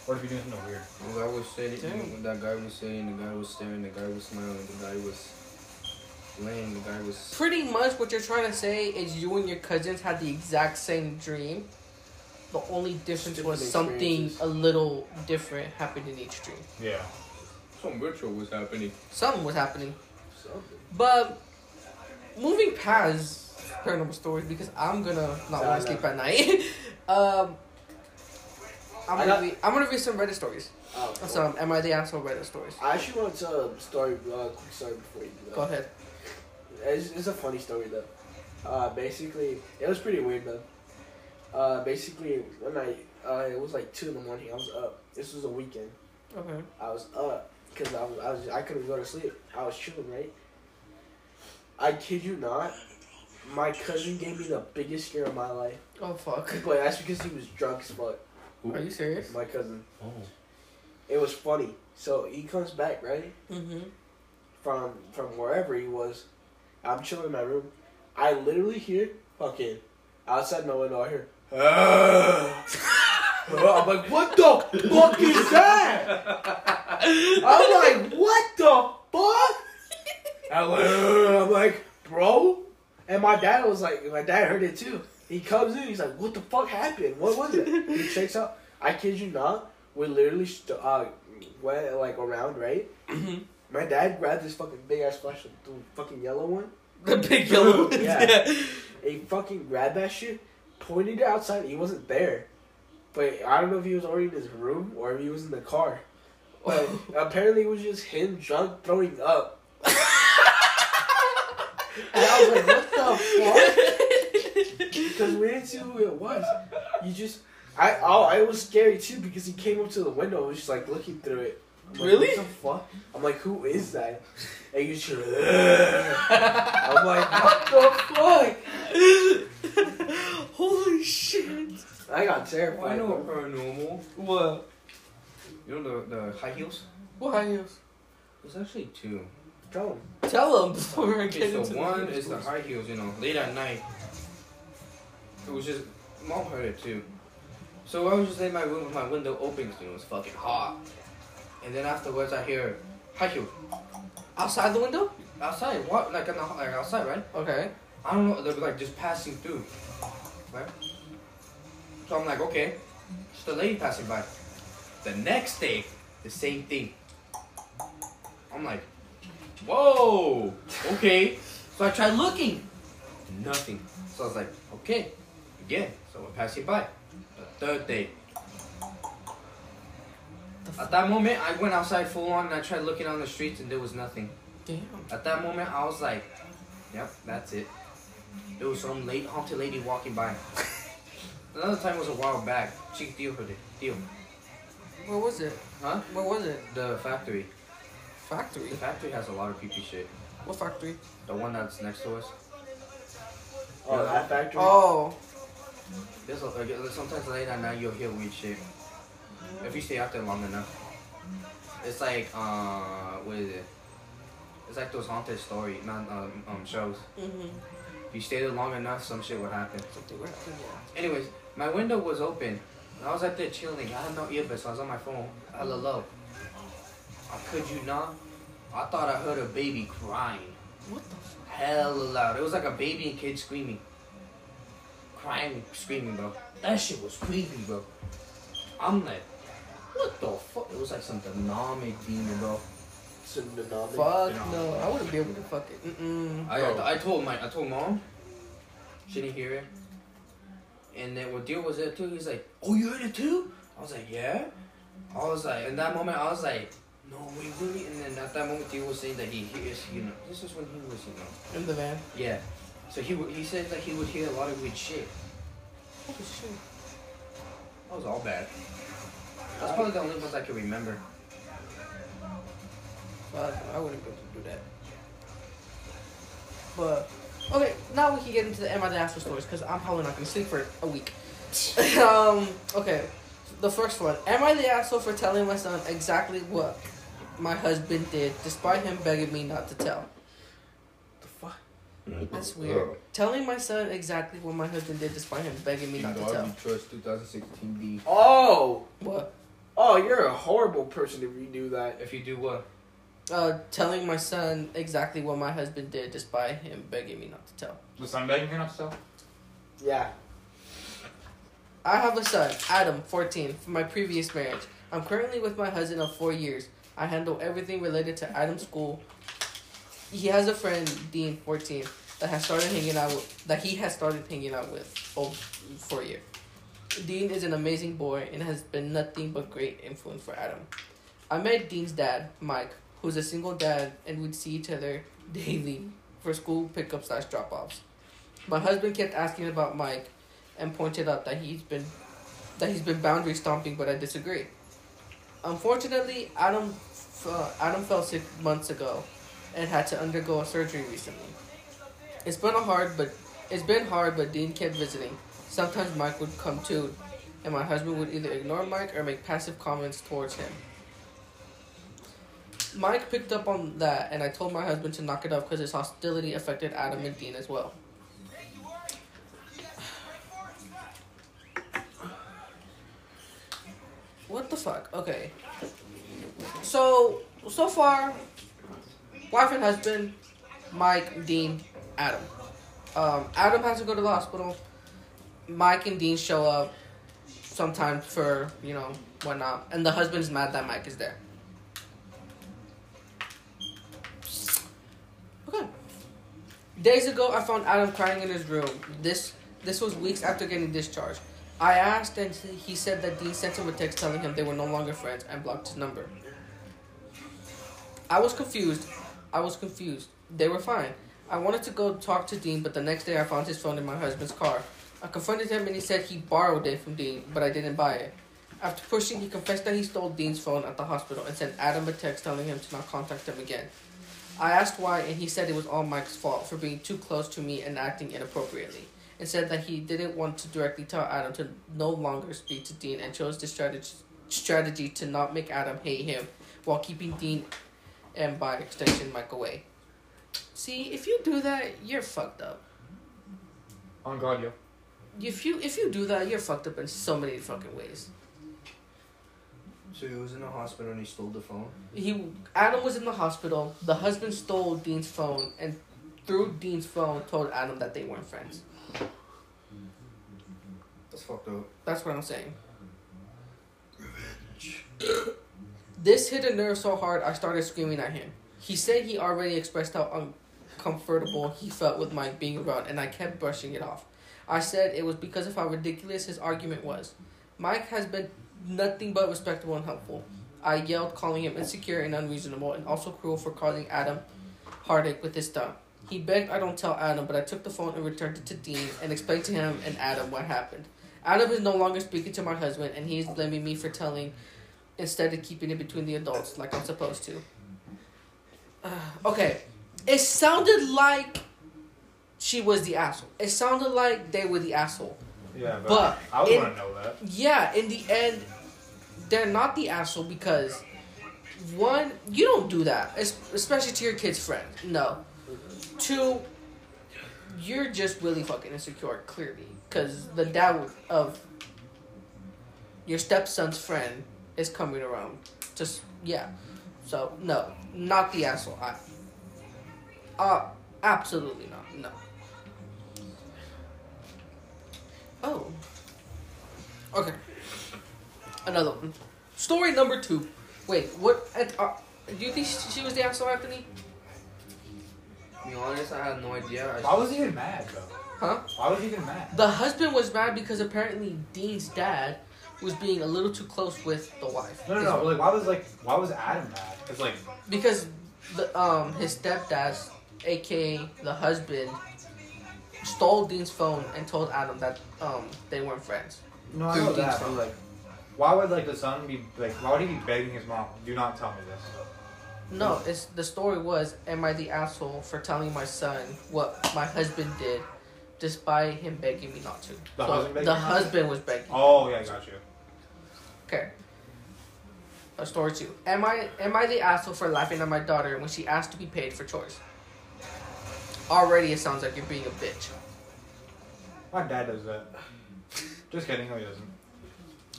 Or if you're doing something weird. The guy was sitting, that guy was sitting, the guy was staring, the guy was smiling, the guy was laying, the guy was... Pretty much what you're trying to say is you and your cousins had the exact same dream. The only difference was something a little different happened in each dream. Yeah. Some ritual was happening. Something was happening. Something. But moving past paranormal stories, because I'm going to not want to sleep at night. I'm gonna read some Reddit stories. Cool. Some Am I the Asshole Reddit stories. I actually want to tell a story, quick story before you do that. Go ahead. It's a funny story though. Basically, it was pretty weird though. Basically, one night, it was 2 in the morning. I was up. This was a weekend. Okay. I was up because I couldn't go to sleep. I was chilling, right? I kid you not. My cousin gave me the biggest scare of my life. Oh fuck! But that's because he was drunk as fuck. Ooh. Are you serious? My cousin. Oh. It was funny. So he comes back, right? Mm-hmm. From wherever he was. I'm chilling in my room. I literally hear outside my window I hear I'm like, what the fuck is that? I'm like, what the fuck? I'm like, bro? And my dad heard it too. He comes in, he's like, what the fuck happened? What was it? He checks out. I kid you not, we literally went around, right? Mm-hmm. My dad grabbed this fucking big ass flashlight, the fucking yellow one. The big yellow one? Yeah. He fucking grabbed that shit, pointed it outside. He wasn't there. But I don't know if he was already in his room or if he was in the car. But apparently it was just him drunk throwing up. And I was like, what the fuck? Because we didn't see who it was. It was scary too because he came up to the window and was just looking through it. I'm really? What the fuck? I'm like, who is that? And you just I'm like, what the fuck? Holy shit. I got terrified. I know paranormal. What? You know the high heels? What high heels? There's actually 2. Tell them before I get into one is the high heels, late at night. It was just, mom heard it too. So I was just in my room with my window open because it was fucking hot. And then afterwards I hear, high heel. Outside the window? Outside, what? Outside, right? Okay. I don't know, they were just passing through. Right? So I'm like, okay. Just a lady passing by. The next day, the same thing. I'm like, whoa, okay. So I tried looking. Nothing. So I was like, okay. Again, someone passing by. The third day. At that moment, I went outside full on and I tried looking on the streets and there was nothing. Damn. At that moment, I was like, Yep, that's it. It was some late haunted lady walking by. Another time was a while back. Chick deal for the deal. What was it? Huh? What was it? The factory. Factory? The factory has a lot of pee-pee shit. What factory? The one that's next to us. Oh, yeah, that factory? Oh. There's a, sometimes late at night you'll hear weird shit. If you stay out there long enough. It's like, what is it? It's like those haunted story, not shows. Mm-hmm. If you stay there long enough, some shit would happen. Something would happen, yeah. Anyways, my window was open. And I was out there chilling. I had no earbuds, so I was on my phone. Hella low. Could you not? I thought I heard a baby crying. What the fuck? Hella loud. It was like a baby and kid screaming. Crying, screaming, bro. That shit was creepy, bro. I'm like, what the fuck? It was like some demonic demon, bro. Some demonic. Fuck demonic. No, I wouldn't be able to fuck it. Mm-mm. I told mom. She didn't hear it. And then what deal was there too? He's like, oh, you heard it too? I was like, yeah. I was like, in that moment, I was like, no, we really. And then at that moment, deal was saying that he this is when he was, in the van. Yeah. So he said that he would hear a lot of weird shit. What was shit? That was all bad. That's probably the only ones I can remember. But I wouldn't go to do that. But okay, now we can get into the end of the after stories because I'm probably not gonna sleep for a week. Okay, the first one. Am I the asshole for telling my son exactly what my husband did, despite him begging me not to tell? The fuck? That's weird. Telling my son exactly what my husband did, despite him begging me not to tell. Trust 2016B. Oh. What? Oh, you're a horrible person if you do that. If you do what? Telling my son exactly what my husband did, despite him begging me not to tell. The son begging you not to tell? Yeah. I have a son, Adam, 14, from my previous marriage. I'm currently with my husband of 4 years. I handle everything related to Adam's school. He has a friend, Dean, 14, that he has started hanging out with for a year. Dean is an amazing boy and has been nothing but great influence for Adam. I met Dean's dad, Mike, who's a single dad, and we'd see each other daily for school pickup / drop-offs. My husband kept asking about Mike and pointed out that he's been boundary stomping, but I disagree. Unfortunately, Adam fell sick months ago and had to undergo a surgery recently. It's been hard, but Dean kept visiting. Sometimes Mike would come too, and my husband would either ignore Mike or make passive comments towards him. Mike picked up on that, and I told my husband to knock it off because his hostility affected Adam and Dean as well. What the fuck? Okay. So far, wife and husband, Mike, Dean, Adam. Adam has to go to the hospital. Mike and Dean show up sometimes for, whatnot. And the husband's mad that Mike is there. Okay. Days ago, I found Adam crying in his room. This was weeks after getting discharged. I asked, and he said that Dean sent him a text telling him they were no longer friends and blocked his number. I was confused. They were fine. I wanted to go talk to Dean, but the next day I found his phone in my husband's car. I confronted him, and he said he borrowed it from Dean, but I didn't buy it. After pushing, he confessed that he stole Dean's phone at the hospital and sent Adam a text telling him to not contact him again. I asked why, and he said it was all Mike's fault for being too close to me and acting inappropriately, and said that he didn't want to directly tell Adam to no longer speak to Dean and chose the strategy to not make Adam hate him while keeping Dean and, by extension, Mike away. See, if you do that, you're fucked up. On God, yo. If you do that, you're fucked up in so many fucking ways. So he was in the hospital and he stole the phone? Adam was in the hospital, the husband stole Dean's phone, and through Dean's phone told Adam that they weren't friends. That's fucked up. That's what I'm saying. Revenge. This hit a nerve so hard I started screaming at him. He said he already expressed how uncomfortable he felt with Mike being around, and I kept brushing it off. I said it was because of how ridiculous his argument was. Mike has been nothing but respectable and helpful. I yelled, calling him insecure and unreasonable, and also cruel for causing Adam heartache with his tongue. He begged I don't tell Adam, but I took the phone and returned it to Dean and explained to him and Adam what happened. Adam is no longer speaking to my husband, and he is blaming me for telling instead of keeping it between the adults like I'm supposed to. Okay. It sounded like she was the asshole. It sounded like they were the asshole. Yeah, but I would want to know that. Yeah, in the end, they're not the asshole because, one, you don't do that, especially to your kid's friend. No. Two, you're just really fucking insecure, clearly. Because the dad of your stepson's friend is coming around. Just, yeah. So, no. Not the asshole. Absolutely not. No. Oh. Okay. Another one. Story number 2. Wait, what? Do you think she was the asshole, Anthony? To be honest, I have no idea. Why was he even mad, bro? Huh? Why was he even mad? The husband was mad because apparently Dean's dad was being a little too close with the wife. No. Why was Adam mad? It's like because the his stepdad, aka the husband, stole Dean's phone and told Adam that they weren't friends. No, I know that. But, why would the son be why would he be begging his mom? Do not tell me this. No, it's the story was, am I the asshole for telling my son what my husband did, despite him begging me not to? The husband was begging. Oh yeah, I got you. Okay. Story 2. Am I the asshole for laughing at my daughter when she asked to be paid for chores? Already it sounds like you're being a bitch. My dad does that. Just kidding, no he doesn't.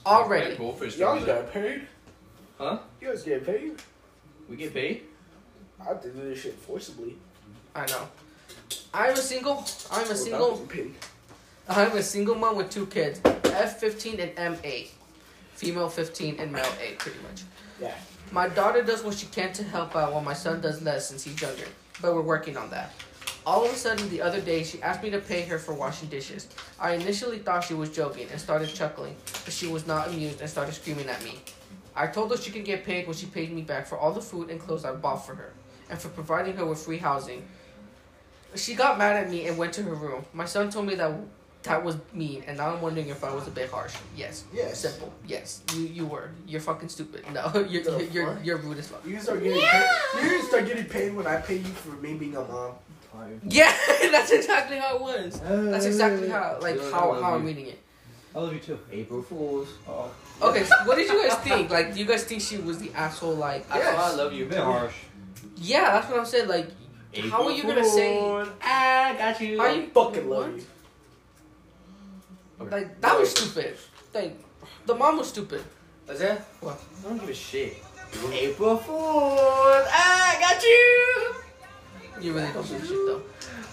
Already. Y'all got paid? Huh? You guys get paid? We get paid? I have to do this shit forcibly. I know. I'm a single mom with 2 kids. F15 and M8. Female 15 and male 8, pretty much. Yeah. My daughter does what she can to help out while my son does less since he's younger. But we're working on that. All of a sudden, the other day, she asked me to pay her for washing dishes. I initially thought she was joking and started chuckling, but she was not amused and started screaming at me. I told her she could get paid when she paid me back for all the food and clothes I bought for her, and for providing her with free housing. She got mad at me and went to her room. My son told me that was mean, and now I'm wondering if I was a bit harsh. Yes. Yes. Simple. Yes. You were. You're fucking stupid. No. You're rude as fuck. You start getting paid when I pay you for me being a mom. Yeah, that's exactly how it was. That's exactly how how I'm reading it. I love you too. April Fools. Oh. Okay, so what did you guys think? Do you guys think she was the asshole? Yes. I love you. A bit harsh. Yeah, that's what I'm saying. April how are you gonna say? I got you. I fucking love you. Okay. That was stupid. The mom was stupid. Is that what? I don't give a shit. April Fools. I got you. You really don't give a shit though.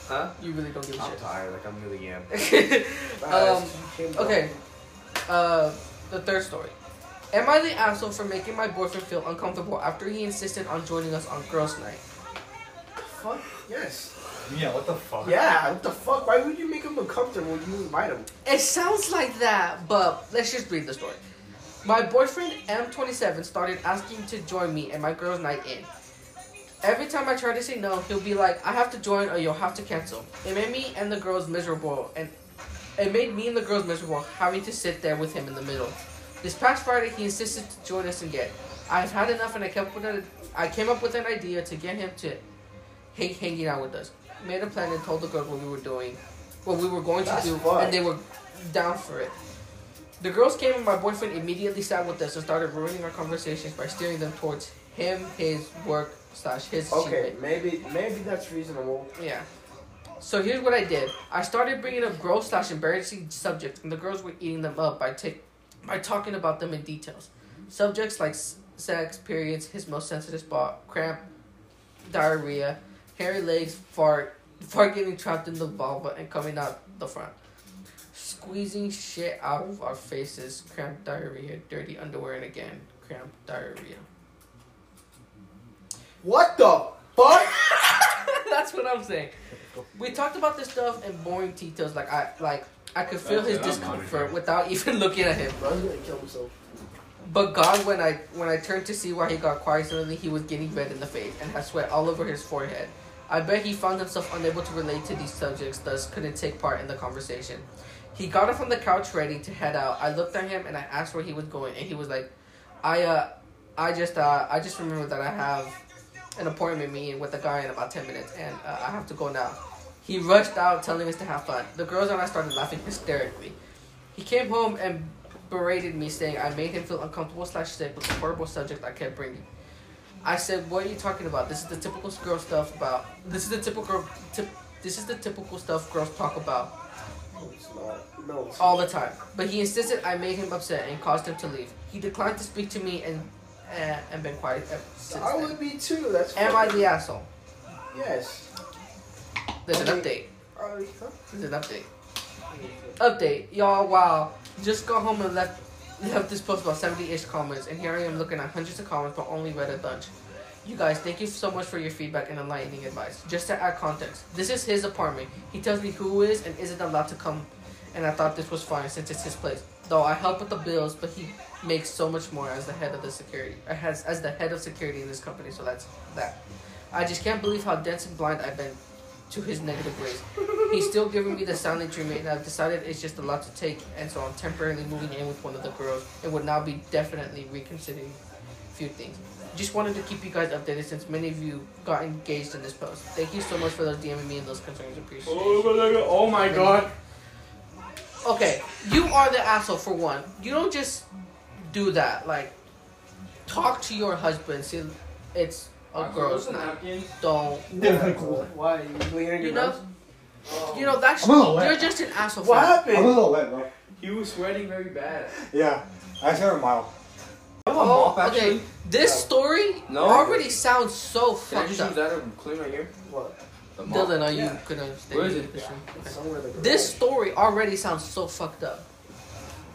Huh? You really don't give a shit. I'm tired. I'm really am. Okay. The third story. Am I the asshole for making my boyfriend feel uncomfortable after he insisted on joining us on girls' night? Fuck yes. Yeah. What the fuck? Yeah. What the fuck? Why would you make him uncomfortable when you invite him? It sounds like that, but let's just read the story. My boyfriend M27 started asking to join me at my girls' night in. Every time I try to say no, he'll be like, I have to join or you'll have to cancel. It made me and the girls miserable having to sit there with him in the middle. This past Friday, he insisted to join us again. I've had enough and I came up with an idea to get him to hate hanging out with us. Made a plan and told the girls what we were going to do, and they were down for it. The girls came and my boyfriend immediately sat with us and started ruining our conversations by steering them towards him, his work, /his okay, achievement. Maybe that's reasonable. Yeah. So here's what I did. I started bringing up gross / embarrassing subjects, and the girls were eating them up by talking about them in details. Subjects like sex, periods, his most sensitive spot, cramp, diarrhea, hairy legs, fart getting trapped in the vulva and coming out the front, squeezing shit out of our faces, cramp, diarrhea, dirty underwear, and again, cramp, diarrhea. What the fuck? That's what I'm saying. We talked about this stuff in boring details. I could feel his discomfort without even looking at him. Bro, he's gonna kill himself. But God, when I turned to see why he got quiet, suddenly he was getting red in the face and had sweat all over his forehead. I bet he found himself unable to relate to these subjects, thus couldn't take part in the conversation. He got up on the couch ready to head out. I looked at him and I asked where he was going, and he was like, I just remembered that I have an appointment meeting with a guy in about 10 minutes, and I have to go now. He rushed out, telling us to have fun. The girls and I started laughing hysterically. He came home and berated me, saying I made him feel uncomfortable/sick with the horrible subject I kept bringing. I said, "What are you talking about? This is the typical girl stuff about. This is the typical stuff girls talk about all the time." But he insisted I made him upset and caused him to leave. He declined to speak to me and been quiet ever since. I would be too. That's. Am I the asshole? Yes. There's an update. There's an update. Update, y'all. Wow. Just got home and left this post about 70-ish comments, and here I am looking at hundreds of comments but only read a bunch. You guys, thank you so much for your feedback and enlightening advice. Just to add context, this is his apartment. He tells me who is and isn't allowed to come, and I thought this was fine since it's his place. Though I help with the bills, but he makes so much more as the head of the security, as the head of security in this company. So that's that. I just can't believe how dense and blind I've been to his negative ways. He's still giving me the silent treatment, and I've decided it's just a lot to take, and so I'm temporarily moving in with one of the girls and would now be definitely reconsidering a few things. Just wanted to keep you guys updated since many of you got engaged in this post. Thank you so much for those DMing me and those concerns. Appreciate it. Oh my god. Okay, you are the asshole for one. You don't just do that. Like, talk to your husband. See, it's a girl's night. Don't. Why? Are you bleeding your nose? You know, that's you're just an asshole. What happened? I'm a little wet, bro. He was sweating very bad. Yeah, I said a mile. Oh, okay. This story already sounds so fucked up. Can I just use that and clean right here? What? Dylan, are you gonna stay? Where is it? Yeah. Okay. This story already sounds so fucked up.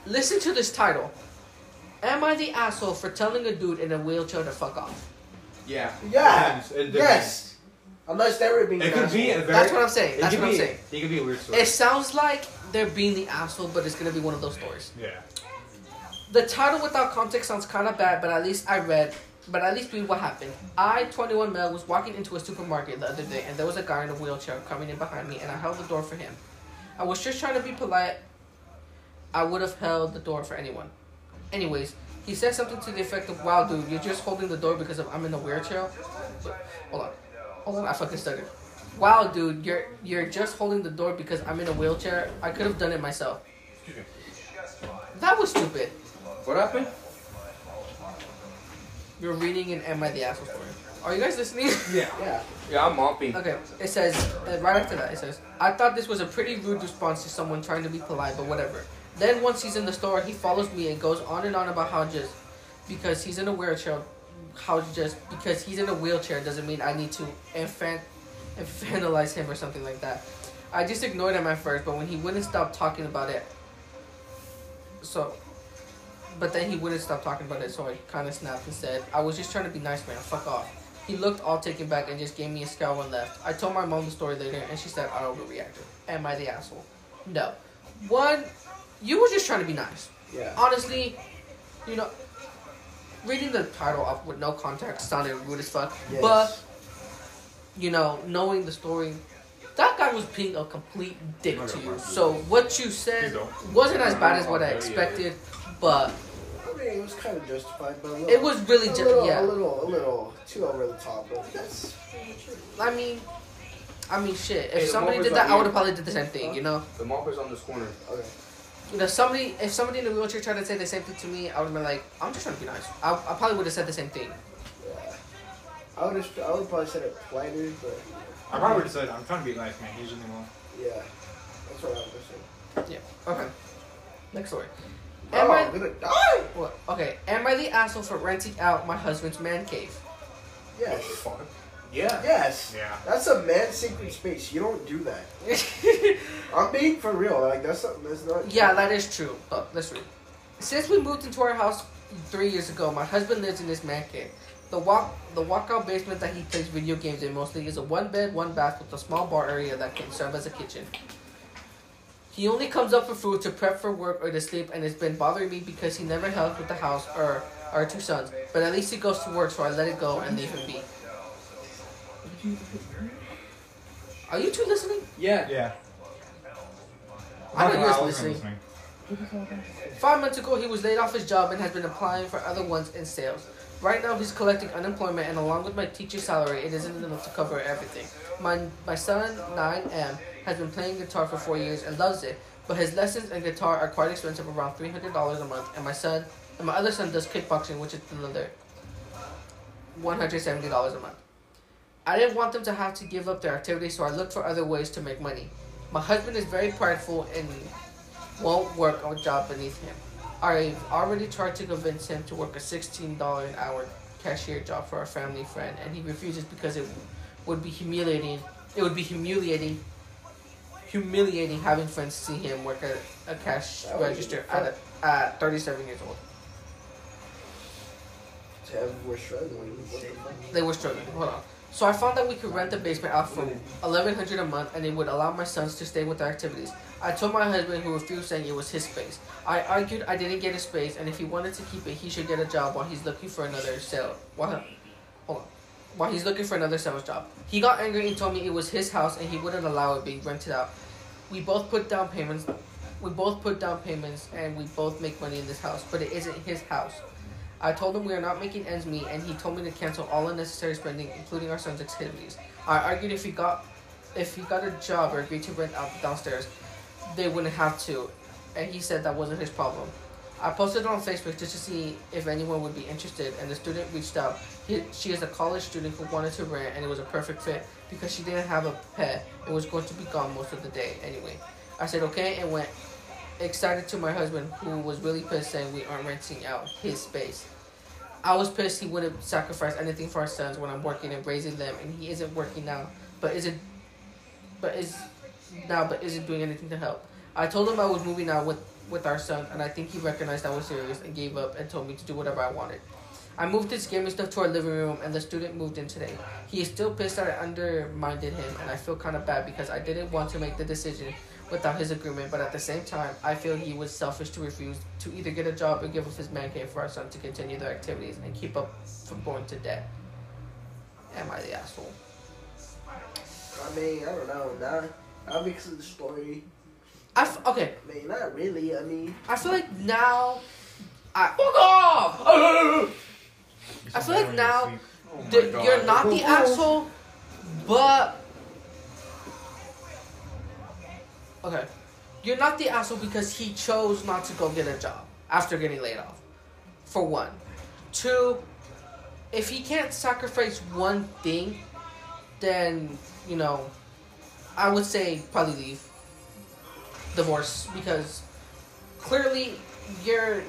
Listen to this title. Am I the asshole for telling a dude in a wheelchair to fuck off? Yeah. Yeah. Yes. Unless they were being the asshole. That's what I'm saying. That's what I'm saying. It could be a weird story. It sounds like they're being the asshole, but it's going to be one of those stories. Yeah. The title without context sounds kind of bad, but at least read what happened. I, 21 male, was walking into a supermarket the other day, and there was a guy in a wheelchair coming in behind me, and I held the door for him. I was just trying to be polite. I would have held the door for anyone. Anyways, he said something to the effect of, "Wow, dude, you're just holding the door because I'm in a wheelchair." Hold on, I fucking stuttered. "Wow, dude, you're just holding the door because I'm in a wheelchair. I could have done it myself." That was stupid. What happened? You're reading an Am I the Asshole story. Are you guys listening? Yeah. Yeah, I'm mopping. Okay, it says, right after that, it says, "I thought this was a pretty rude response to someone trying to be polite, but whatever. Then once he's in the store, he follows me and goes on and on about how just because he's in a wheelchair... doesn't mean I need to infantilize him or something like that. I just ignored him at first, but when he wouldn't stop talking about it, so I kind of snapped and said, "I was just trying to be nice, man. Fuck off." He looked all taken back and just gave me a scowl and left. I told my mom the story later, and she said I overreacted. Am I the asshole? No. One, you were just trying to be nice. Yeah. Honestly, you know. Reading the title up with no context sounded rude as fuck, yes. But, you know, knowing the story, that guy was being a complete dick to you. So what you said wasn't as bad as what I expected, but... I mean, it was kind of justified, but a little... It was really justified, yeah. A little too over the top, but that's... I mean, shit. If somebody did that, I would have probably did the same thing, you know? The mopper's on this corner. Okay. You know, if somebody in a wheelchair tried to say the same thing to me, I would have been like, "I'm just trying to be nice." I probably would have said the same thing. Yeah. I would probably said it politer, but... I probably would have said, "I'm trying to be nice, man. He's in the wrong." Yeah. That's what I would have said. Yeah. Okay. Next story. I'm gonna die! What? Okay. Am I the asshole for renting out my husband's man cave? Yes. Fun. Yeah. Yes. Yeah. That's a man's secret space. You don't do that. I'm being for real. Like, that's something that's not true. Yeah, that is true. But let's read. Since we moved into our house 3 years ago, my husband lives in this man cave. The walkout basement that he plays video games in mostly is a one bed, one bath with a small bar area that can serve as a kitchen. He only comes up for food, to prep for work, or to sleep, and it's been bothering me because he never helps with the house or our two sons. But at least he goes to work, so I let it go and leave him be. Are you two listening? Yeah. Yeah. I know you're listening. 5 months ago, he was laid off his job and has been applying for other ones in sales. Right now, he's collecting unemployment, and along with my teacher's salary, it isn't enough to cover everything. My son, 9M, has been playing guitar for 4 years and loves it, but his lessons and guitar are quite expensive, around $300 a month, and my other son does kickboxing, which is another $170 a month. I didn't want them to have to give up their activity, so I looked for other ways to make money. My husband is very prideful and won't work a job beneath him. I've already tried to convince him to work a $16 an hour cashier job for a family friend, and he refuses because it would be humiliating. It would be humiliating having friends see him work at a cash register at 37 years old. They were struggling. Hold on. So I found that we could rent the basement out for $1,100 a month, and it would allow my sons to stay with their activities. I told my husband, who refused, saying it was his space. I argued I didn't get his space, and if he wanted to keep it, he should get a job while he's looking for another sale. While he's looking for another sales job. He got angry and told me it was his house and he wouldn't allow it being rented out. We both put down payments and we both make money in this house, but it isn't his house. I told him we are not making ends meet, and he told me to cancel all unnecessary spending, including our son's activities. I argued if he got a job or agreed to rent out downstairs, they wouldn't have to, and he said that wasn't his problem. I posted it on Facebook just to see if anyone would be interested, and the student reached out. She is a college student who wanted to rent, and it was a perfect fit because she didn't have a pet and was going to be gone most of the day anyway. I said okay and went excited to my husband, who was really pissed, saying we aren't renting out his space. I was pissed he wouldn't sacrifice anything for our sons when I'm working and raising them, and he isn't working now, but isn't doing anything to help. I told him I was moving out with our son, and I think he recognized I was serious and gave up and told me to do whatever I wanted. I moved his gaming stuff to our living room, and the student moved in today. He is still pissed that I undermined him, and I feel kind of bad because I didn't want to make the decision without his agreement, but at the same time, I feel he was selfish to refuse to either get a job or give up his man cave for our son to continue their activities and keep up from going to debt. Am I the asshole? I mean, I don't know. Nah, obviously the story. Okay. I mean, not really. I mean, I feel like now. Fuck off! I feel like now you're not the asshole, but. Okay, you're not the asshole because he chose not to go get a job after getting laid off, for one. Two, if he can't sacrifice one thing, then, you know, I would say probably leave. Divorce, because clearly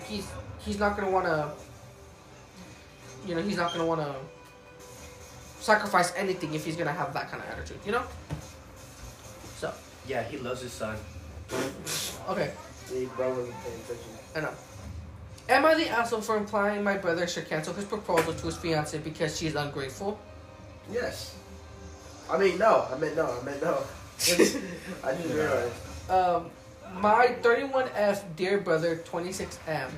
he's not going to want to, you know, he's not going to want to sacrifice anything if he's going to have that kind of attitude, you know? So. Yeah, he loves his son. Okay. The brother wasn't paying attention. I know. Am I the asshole for implying my brother should cancel his proposal to his fiancée because she's ungrateful? Yes. I meant no. I just realized. My 31F dear brother, 26M,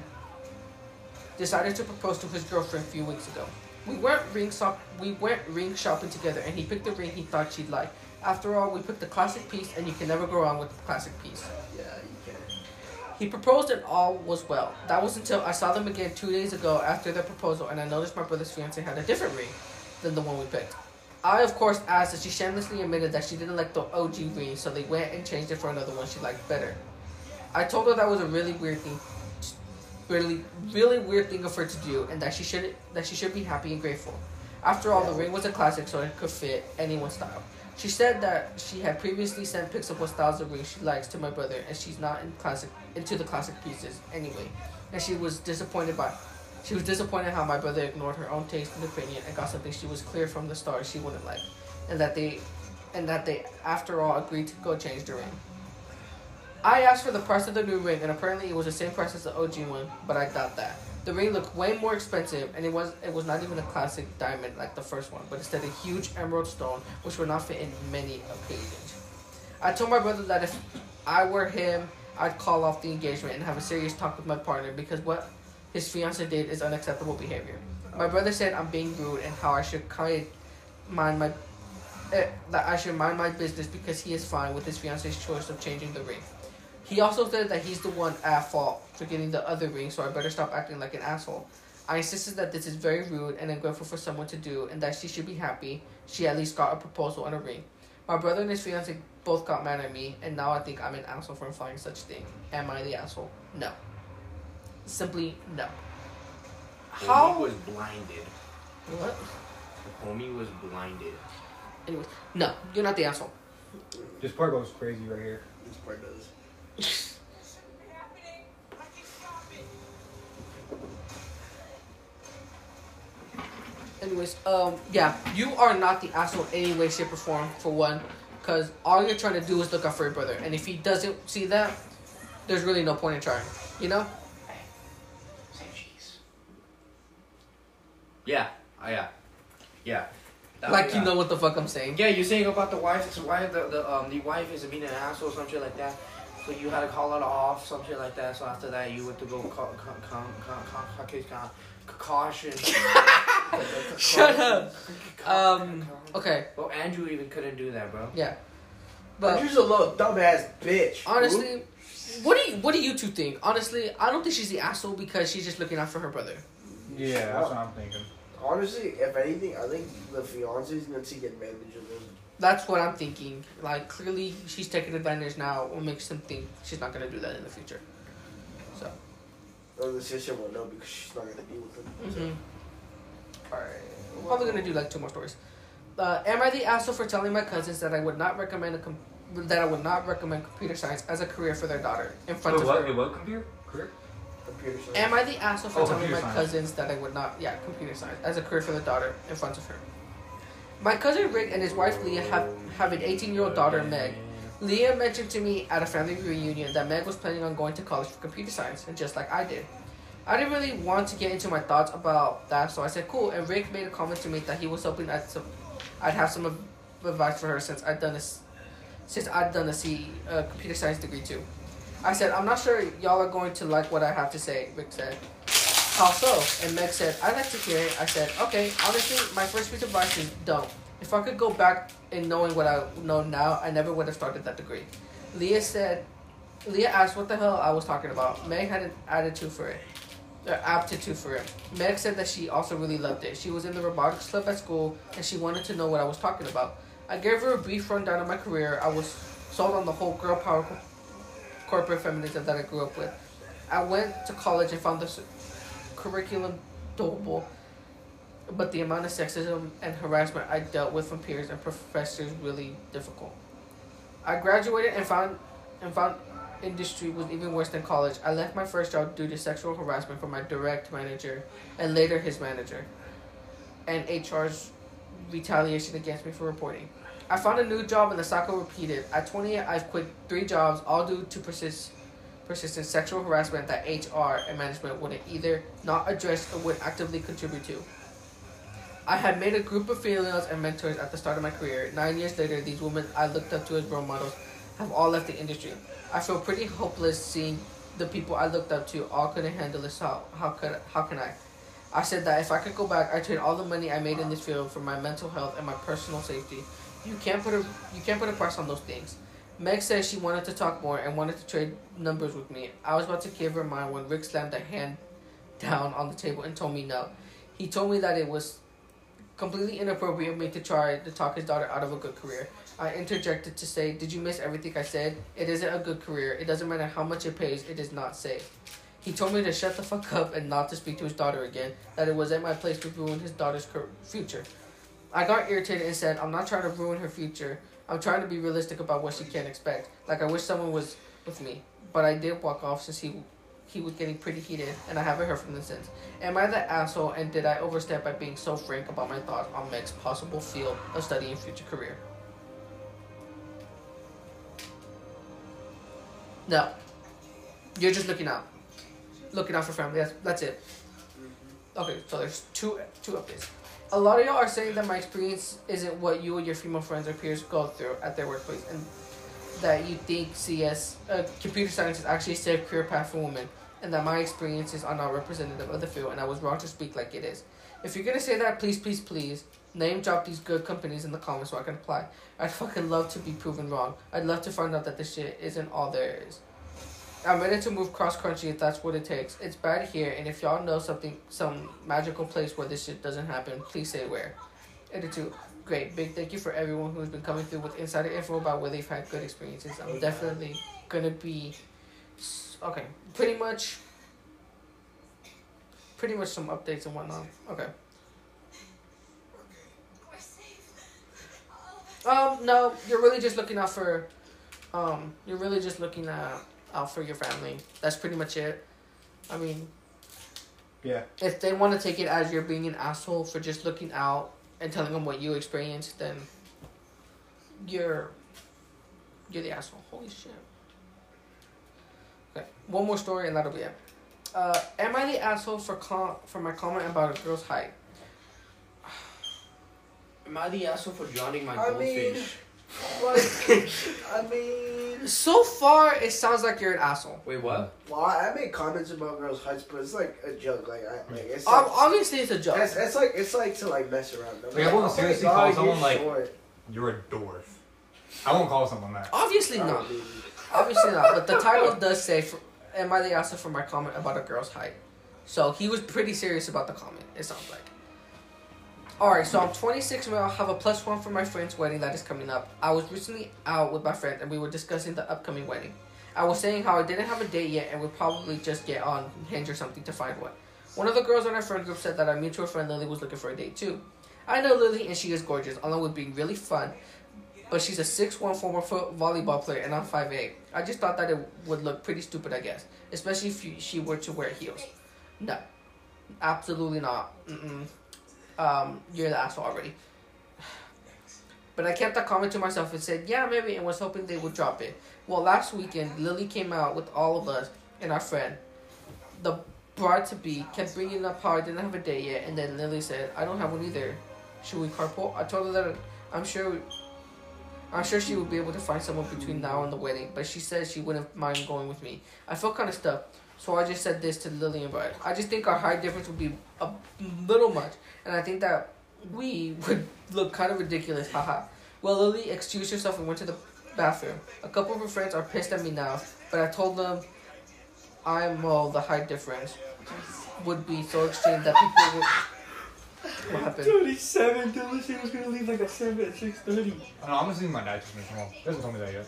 decided to propose to his girlfriend a few weeks ago. We went ring shopping together, and he picked the ring he thought she'd like. After all, we picked the classic piece, and you can never go wrong with the classic piece. Yeah, you can. He proposed, and all was well. That was until I saw them again 2 days ago after their proposal, and I noticed my brother's fiancée had a different ring than the one we picked. I, of course, asked, and she shamelessly admitted that she didn't like the OG ring, so they went and changed it for another one she liked better. I told her that was a really weird thing of her to do, and that she should be happy and grateful. After all, the ring was a classic, so it could fit anyone's style. She said that she had previously sent pics of what styles of rings she likes to my brother, and she's not into the classic pieces anyway, and she was disappointed how my brother ignored her own taste and opinion and got something she was clear from the start she wouldn't like, and that they after all agreed to go change the ring. I asked for the price of the new ring, and apparently it was the same price as the OG one, but I doubt that. The ring looked way more expensive, and it was not even a classic diamond like the first one, but instead a huge emerald stone, which would not fit in many occasions. I told my brother that if I were him, I'd call off the engagement and have a serious talk with my partner, because what his fiancée did is unacceptable behavior. My brother said I'm being rude and how I should kind of mind my that I should mind my business because he is fine with his fiance's choice of changing the ring. He also said that he's the one at fault for getting the other ring, so I better stop acting like an asshole. I insisted that this is very rude and ungrateful for someone to do, and that she should be happy she at least got a proposal and a ring. My brother and his fiance both got mad at me, and now I think I'm an asshole for implying such thing. Am I the asshole? No. Simply no. How? Homie was blinded. What? The homie was blinded. Anyways, no, you're not the asshole. This part goes crazy right here. This part does. This shouldn't be happening. I can stop it. Anyways, yeah, you are not the asshole in any way, shape, or form, for one. Because all you're trying to do is look out for your brother. And if he doesn't see that, there's really no point in trying. You know? Hey, say cheese. Yeah. Oh, yeah. Yeah. Like, you know what the fuck I'm saying. Yeah, you're saying about the wife. So why the wife is being an asshole or some shit like that. So you had to call it off, some shit like that. So after that, you went to go caution. Shut up. Okay. Well, Andrew even couldn't do that, bro. Yeah. But Andrew's a little dumbass bitch. Honestly, what do you two think? Honestly, I don't think she's the asshole because she's just looking out for her brother. Yeah, that's what I'm thinking. Honestly, if anything, I think the fiance is going to take advantage of this. That's what I'm thinking. Like, clearly, she's taking advantage now. What makes him think she's not going to do that in the future? So. Or the sister won't know because she's not going to deal with it. Mm-hmm. Alright, I'm probably going to do like 2 more stories. Am I the asshole for telling my cousins that I would not recommend computer science as a career for their daughter in front of her? What computer? Career? Computer science. Am I the asshole for telling my cousins that I would not computer science as a career for their daughter in front of her? My cousin Rick and his wife Leah have an 18-year-old daughter, Meg. Leah mentioned to me at a family reunion that Meg was planning on going to college for computer science, and just like I did. I didn't really want to get into my thoughts about that, so I said cool, and Rick made a comment to me that he was hoping I'd have some advice for her since I'd done a computer science degree too. I said, I'm not sure y'all are going to like what I have to say, Rick said. How so? And Meg said, I'd like to hear it. I said, okay, honestly, my first piece of advice is don't. If I could go back and knowing what I know now, I never would have started that degree. Leah asked what the hell I was talking about. Meg had an aptitude for it. Meg said that she also really loved it. She was in the robotics club at school, and she wanted to know what I was talking about. I gave her a brief rundown of my career. I was sold on the whole girl power corporate feminism that I grew up with. I went to college and found the curriculum doable, but the amount of sexism and harassment I dealt with from peers and professors really difficult. I graduated and found industry was even worse than college. I left my first job due to sexual harassment from my direct manager and later his manager, and HR's retaliation against me for reporting. I found a new job and the cycle repeated. At 28, I've quit 3 jobs, all due to persistent sexual harassment that HR and management wouldn't either not address or would actively contribute to. I had made a group of females and mentors at the start of my career. 9 years later, these women I looked up to as role models have all left the industry. I feel pretty hopeless seeing the people I looked up to all couldn't handle this. How can I? I said that if I could go back, I'd trade all the money I made in this field for my mental health and my personal safety. You can't put a price on those things. Meg said she wanted to talk more and wanted to trade numbers with me. I was about to give her mine when Rick slammed a hand down on the table and told me no. He told me that it was completely inappropriate of me to try to talk his daughter out of a good career. I interjected to say, did you miss everything I said? It isn't a good career. It doesn't matter how much it pays. It is not safe. He told me to shut the fuck up and not to speak to his daughter again, that it wasn't my place to ruin his daughter's future. I got irritated and said, I'm not trying to ruin her future. I'm trying to be realistic about what she can expect. Like, I wish someone was with me. But I did walk off since he was getting pretty heated, and I haven't heard from him since. Am I the asshole, and did I overstep by being so frank about my thoughts on Meg's possible field of study and future career? No. You're just looking out. Looking out for family. That's it. Okay, so there's two updates. A lot of y'all are saying that my experience isn't what you and your female friends or peers go through at their workplace, and that you think computer science is actually a safe career path for women, and that my experiences are not representative of the field, and I was wrong to speak like it is. If you're going to say that, please, please, please Name drop these good companies in the comments so I can apply. I'd fucking love to be proven wrong. I'd love to find out that this shit isn't all there is. I'm ready to move cross-country if that's what it takes. It's bad here, and if y'all know something, some magical place where this shit doesn't happen, please say where. Editor, great. Big thank you for everyone who's been coming through with insider info about where they've had good experiences. I'm definitely gonna be... Okay. Pretty much some updates and whatnot. Okay. No, you're really just looking out for... you're really just looking out for your family. That's pretty much it. I mean... Yeah. If they want to take it as you're being an asshole for just looking out and telling them what you experienced, then you're the asshole. Holy shit. Okay, one more story and that'll be it. Am I the asshole for my comment about a girl's height? Am I the asshole for drowning my goldfish? So far, it sounds like you're an asshole. Wait, what? Well, I make comments about girls' heights, but it's like a joke. Like, obviously, it's a joke. It's like to like mess around. Like, I won't seriously call someone like you're a dwarf. I won't call someone that. Obviously not. Obviously not. But the title does say, "Am I the asshole for my comment about a girl's height?" So he was pretty serious about the comment. It sounds like. Alright, so I'm 26 male, have a +1 for my friend's wedding that is coming up. I was recently out with my friend and we were discussing the upcoming wedding. I was saying how I didn't have a date yet and would probably just get on Hinge or something to find one. One of the girls on our friend group said that our mutual friend Lily was looking for a date too. I know Lily and she is gorgeous, along with being really fun, but she's a 6'1" former volleyball player and I'm 5'8". I just thought that it would look pretty stupid, I guess, especially if she were to wear heels. No, absolutely not. Mm-mm. You're the asshole already. But I kept that comment to myself and said, yeah, maybe, and was hoping they would drop it. Well, last weekend, Lily came out with all of us and our friend. The bride-to-be kept bringing up how I didn't have a date yet, and then Lily said, I don't have one either. Should we carpool? I told her that I'm sure she would be able to find someone between now and the wedding, but she said she wouldn't mind going with me. I felt kind of stuck. So I just said this to Lily and Brad. I just think our height difference would be a little much. And I think that we would look kind of ridiculous. Haha. Well, Lily excused herself and went to the bathroom. A couple of her friends are pissed at me now. But I told them the height difference would be so extreme that people would... What happened? 27. Dylan said he was going to leave like at 7 at 6:30. I know, I'm assuming my dad just went home. He hasn't told me that yet.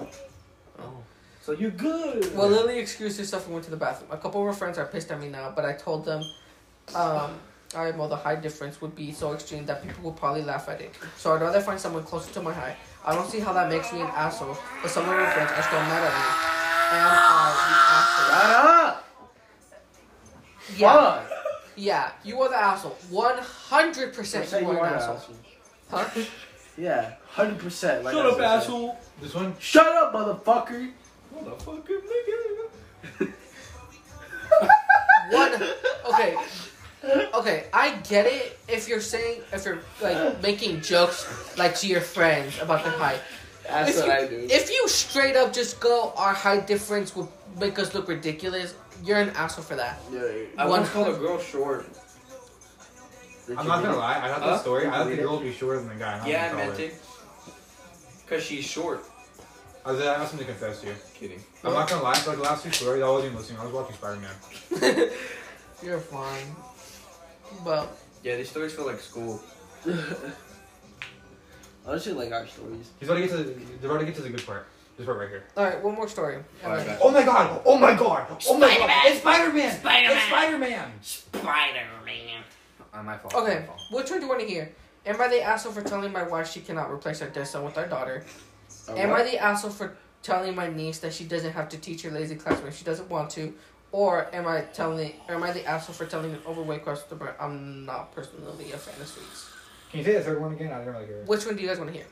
Oh. So you're good. Well, Lily excused herself and went to the bathroom. A couple of her friends are pissed at me now, but I told them, the height difference would be so extreme that people would probably laugh at it. So I'd rather find someone closer to my height. I don't see how that makes me an asshole, but some of my friends are still mad at me. And I'm the asshole. Yeah. Yeah, you are the asshole. 100% you are an asshole. Huh? Yeah, 100%. Shut up, asshole. This one? Shut up, motherfucker. Motherfucker, nigga. Okay, I get it if you're making jokes like to your friends about their height. That's what I do. If you straight up just go, our height difference would make us look ridiculous, you're an asshole for that. Yeah. I once called a girl short. I'm not gonna lie, I got this story. I thought the girl would be shorter than the guy. Yeah, I meant it. Cause she's short. I got something to confess to you. Kidding. I'm not gonna lie, for the last few stories, I wasn't even listening. I was watching Spider-Man. You're fine. But... Yeah, these stories feel like school. I actually like our stories. They're about to get to the good part. This part right here. Alright, one more story. Right. Oh my god! Oh my god! Oh my god! It's Spider-Man! It's Spider-Man! Spider-Man! My fault. Okay, which one do you want to hear? Am I the asshole for telling my wife she cannot replace her dead son with our daughter? Am I the asshole for telling my niece that she doesn't have to teach her lazy classmate if she doesn't want to? Or am I the asshole for telling an overweight customer I'm not personally a fan of sweets? Can you say the third one again? I didn't really hear it. Which one do you guys want to hear?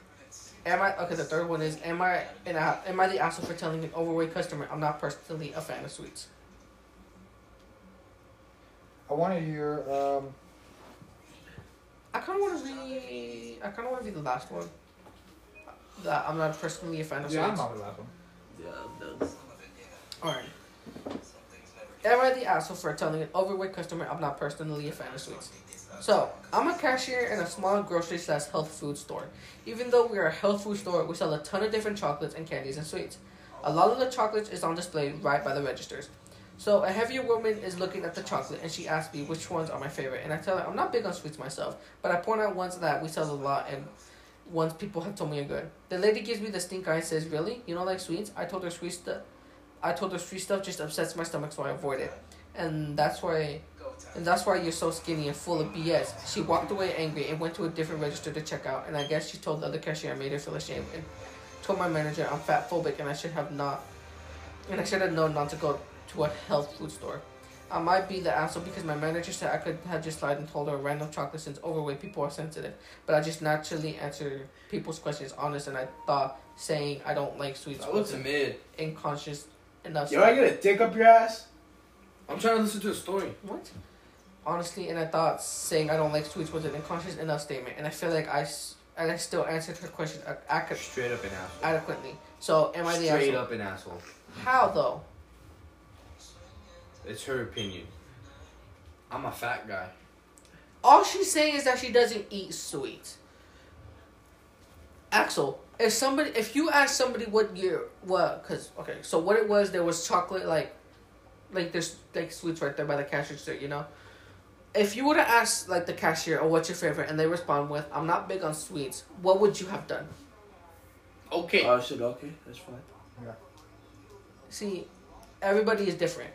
The third one is am I the asshole for telling an overweight customer I'm not personally a fan of sweets? I want to hear I kind of want to be the last one. That I'm not personally a fan of sweets. Yeah, I'm not the last one. Yeah, I'm done. Alright. Am I the asshole for telling an overweight customer I'm not personally a fan of sweets? So, I'm a cashier in a small grocery/health food store. Even though we are a health food store, we sell a ton of different chocolates and candies and sweets. A lot of the chocolates is on display right by the registers. So, a heavier woman is looking at the chocolate and she asks me which ones are my favorite. And I tell her I'm not big on sweets myself, but I point out ones that we sell a lot and ones people have told me are good. The lady gives me the stink eye and says, "Really? You don't like sweets?" I told her sweet stuff just upsets my stomach, so I avoid it. And that's why you're so skinny and full of BS. She walked away angry and went to a different register to check out. And I guess she told the other cashier I made her feel ashamed. And told my manager I'm fat phobic and I should have known not to go to a health food store. I might be the asshole because my manager said I could have just lied and told her random chocolate since overweight people are sensitive. But I just naturally answer people's questions honest, and I thought saying I don't like sweets wasn't unconscious enough. Yo, I get a dick up your ass? I'm trying to listen to a story. What? Honestly, and I thought saying I don't like sweets was an unconscious enough statement, and I feel like I still answered her question adequately. So, am I the asshole? Straight up an asshole. How, though? It's her opinion. I'm a fat guy. All she's saying is that she doesn't eat sweets. Axel, if you ask somebody what it was, there was chocolate like there's like sweets right there by the cash register, you know. If you were to ask like the cashier or what's your favorite, and they respond with I'm not big on sweets, what would you have done? Okay. I said okay, that's fine. Yeah. See, everybody is different.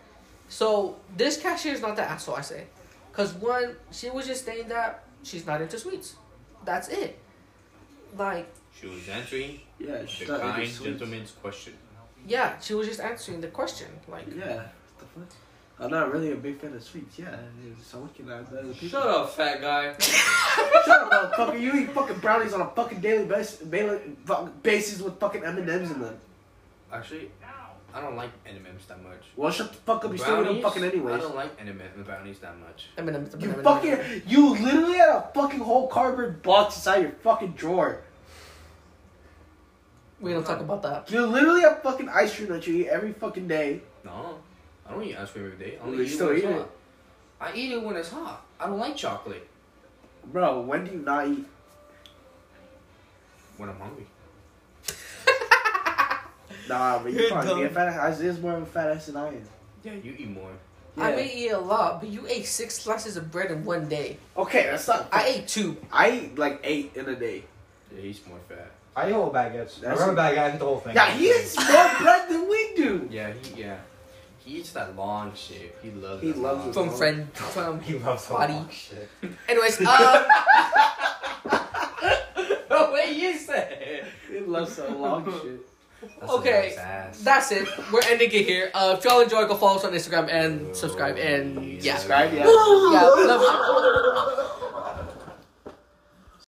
So, this cashier is not the asshole, I say. Because, one, she was just saying that she's not into sweets. That's it. Like... she was answering the kind gentleman's question. Yeah, she was just answering the question. Like... yeah. I'm not really a big fan of sweets, yeah. Someone can ask other people. Shut up, fat guy. Shut up, motherfucker. You eat fucking brownies on a fucking daily basis with fucking M&M's in them. Actually... I don't like M&M's that much. Well, shut the fuck up. You still eat them fucking anyways. I don't like M&M's brownies that much. M&M's. You literally had a fucking whole cardboard box inside your fucking drawer. We don't talk about that. You literally have fucking ice cream that you eat every fucking day. No, I don't eat ice cream every day. I only eat it when it's hot. I eat it when it's hot. I don't like chocolate. Bro, when do you not eat? When I'm hungry. Nah, but you probably get fat ass. There's more of a fat ass than I am. Yeah, you eat more. Yeah. I may eat a lot, but you ate 6 slices of bread in one day. Okay, that's not... I ate 2. I ate like 8 in a day. Yeah, he's more fat. I ate whole baguettes. I remember baguettes, the whole thing. Yeah, he eats more bread than we do. Yeah, he eats that long shit. He loves it. He loves it. He loves long shit. Anyways, the way you said. He loves that long shit. That's okay, that's it. We're ending it here. If y'all enjoy, go follow us on Instagram and subscribe. And yeah. Subscribe, yeah. Yeah.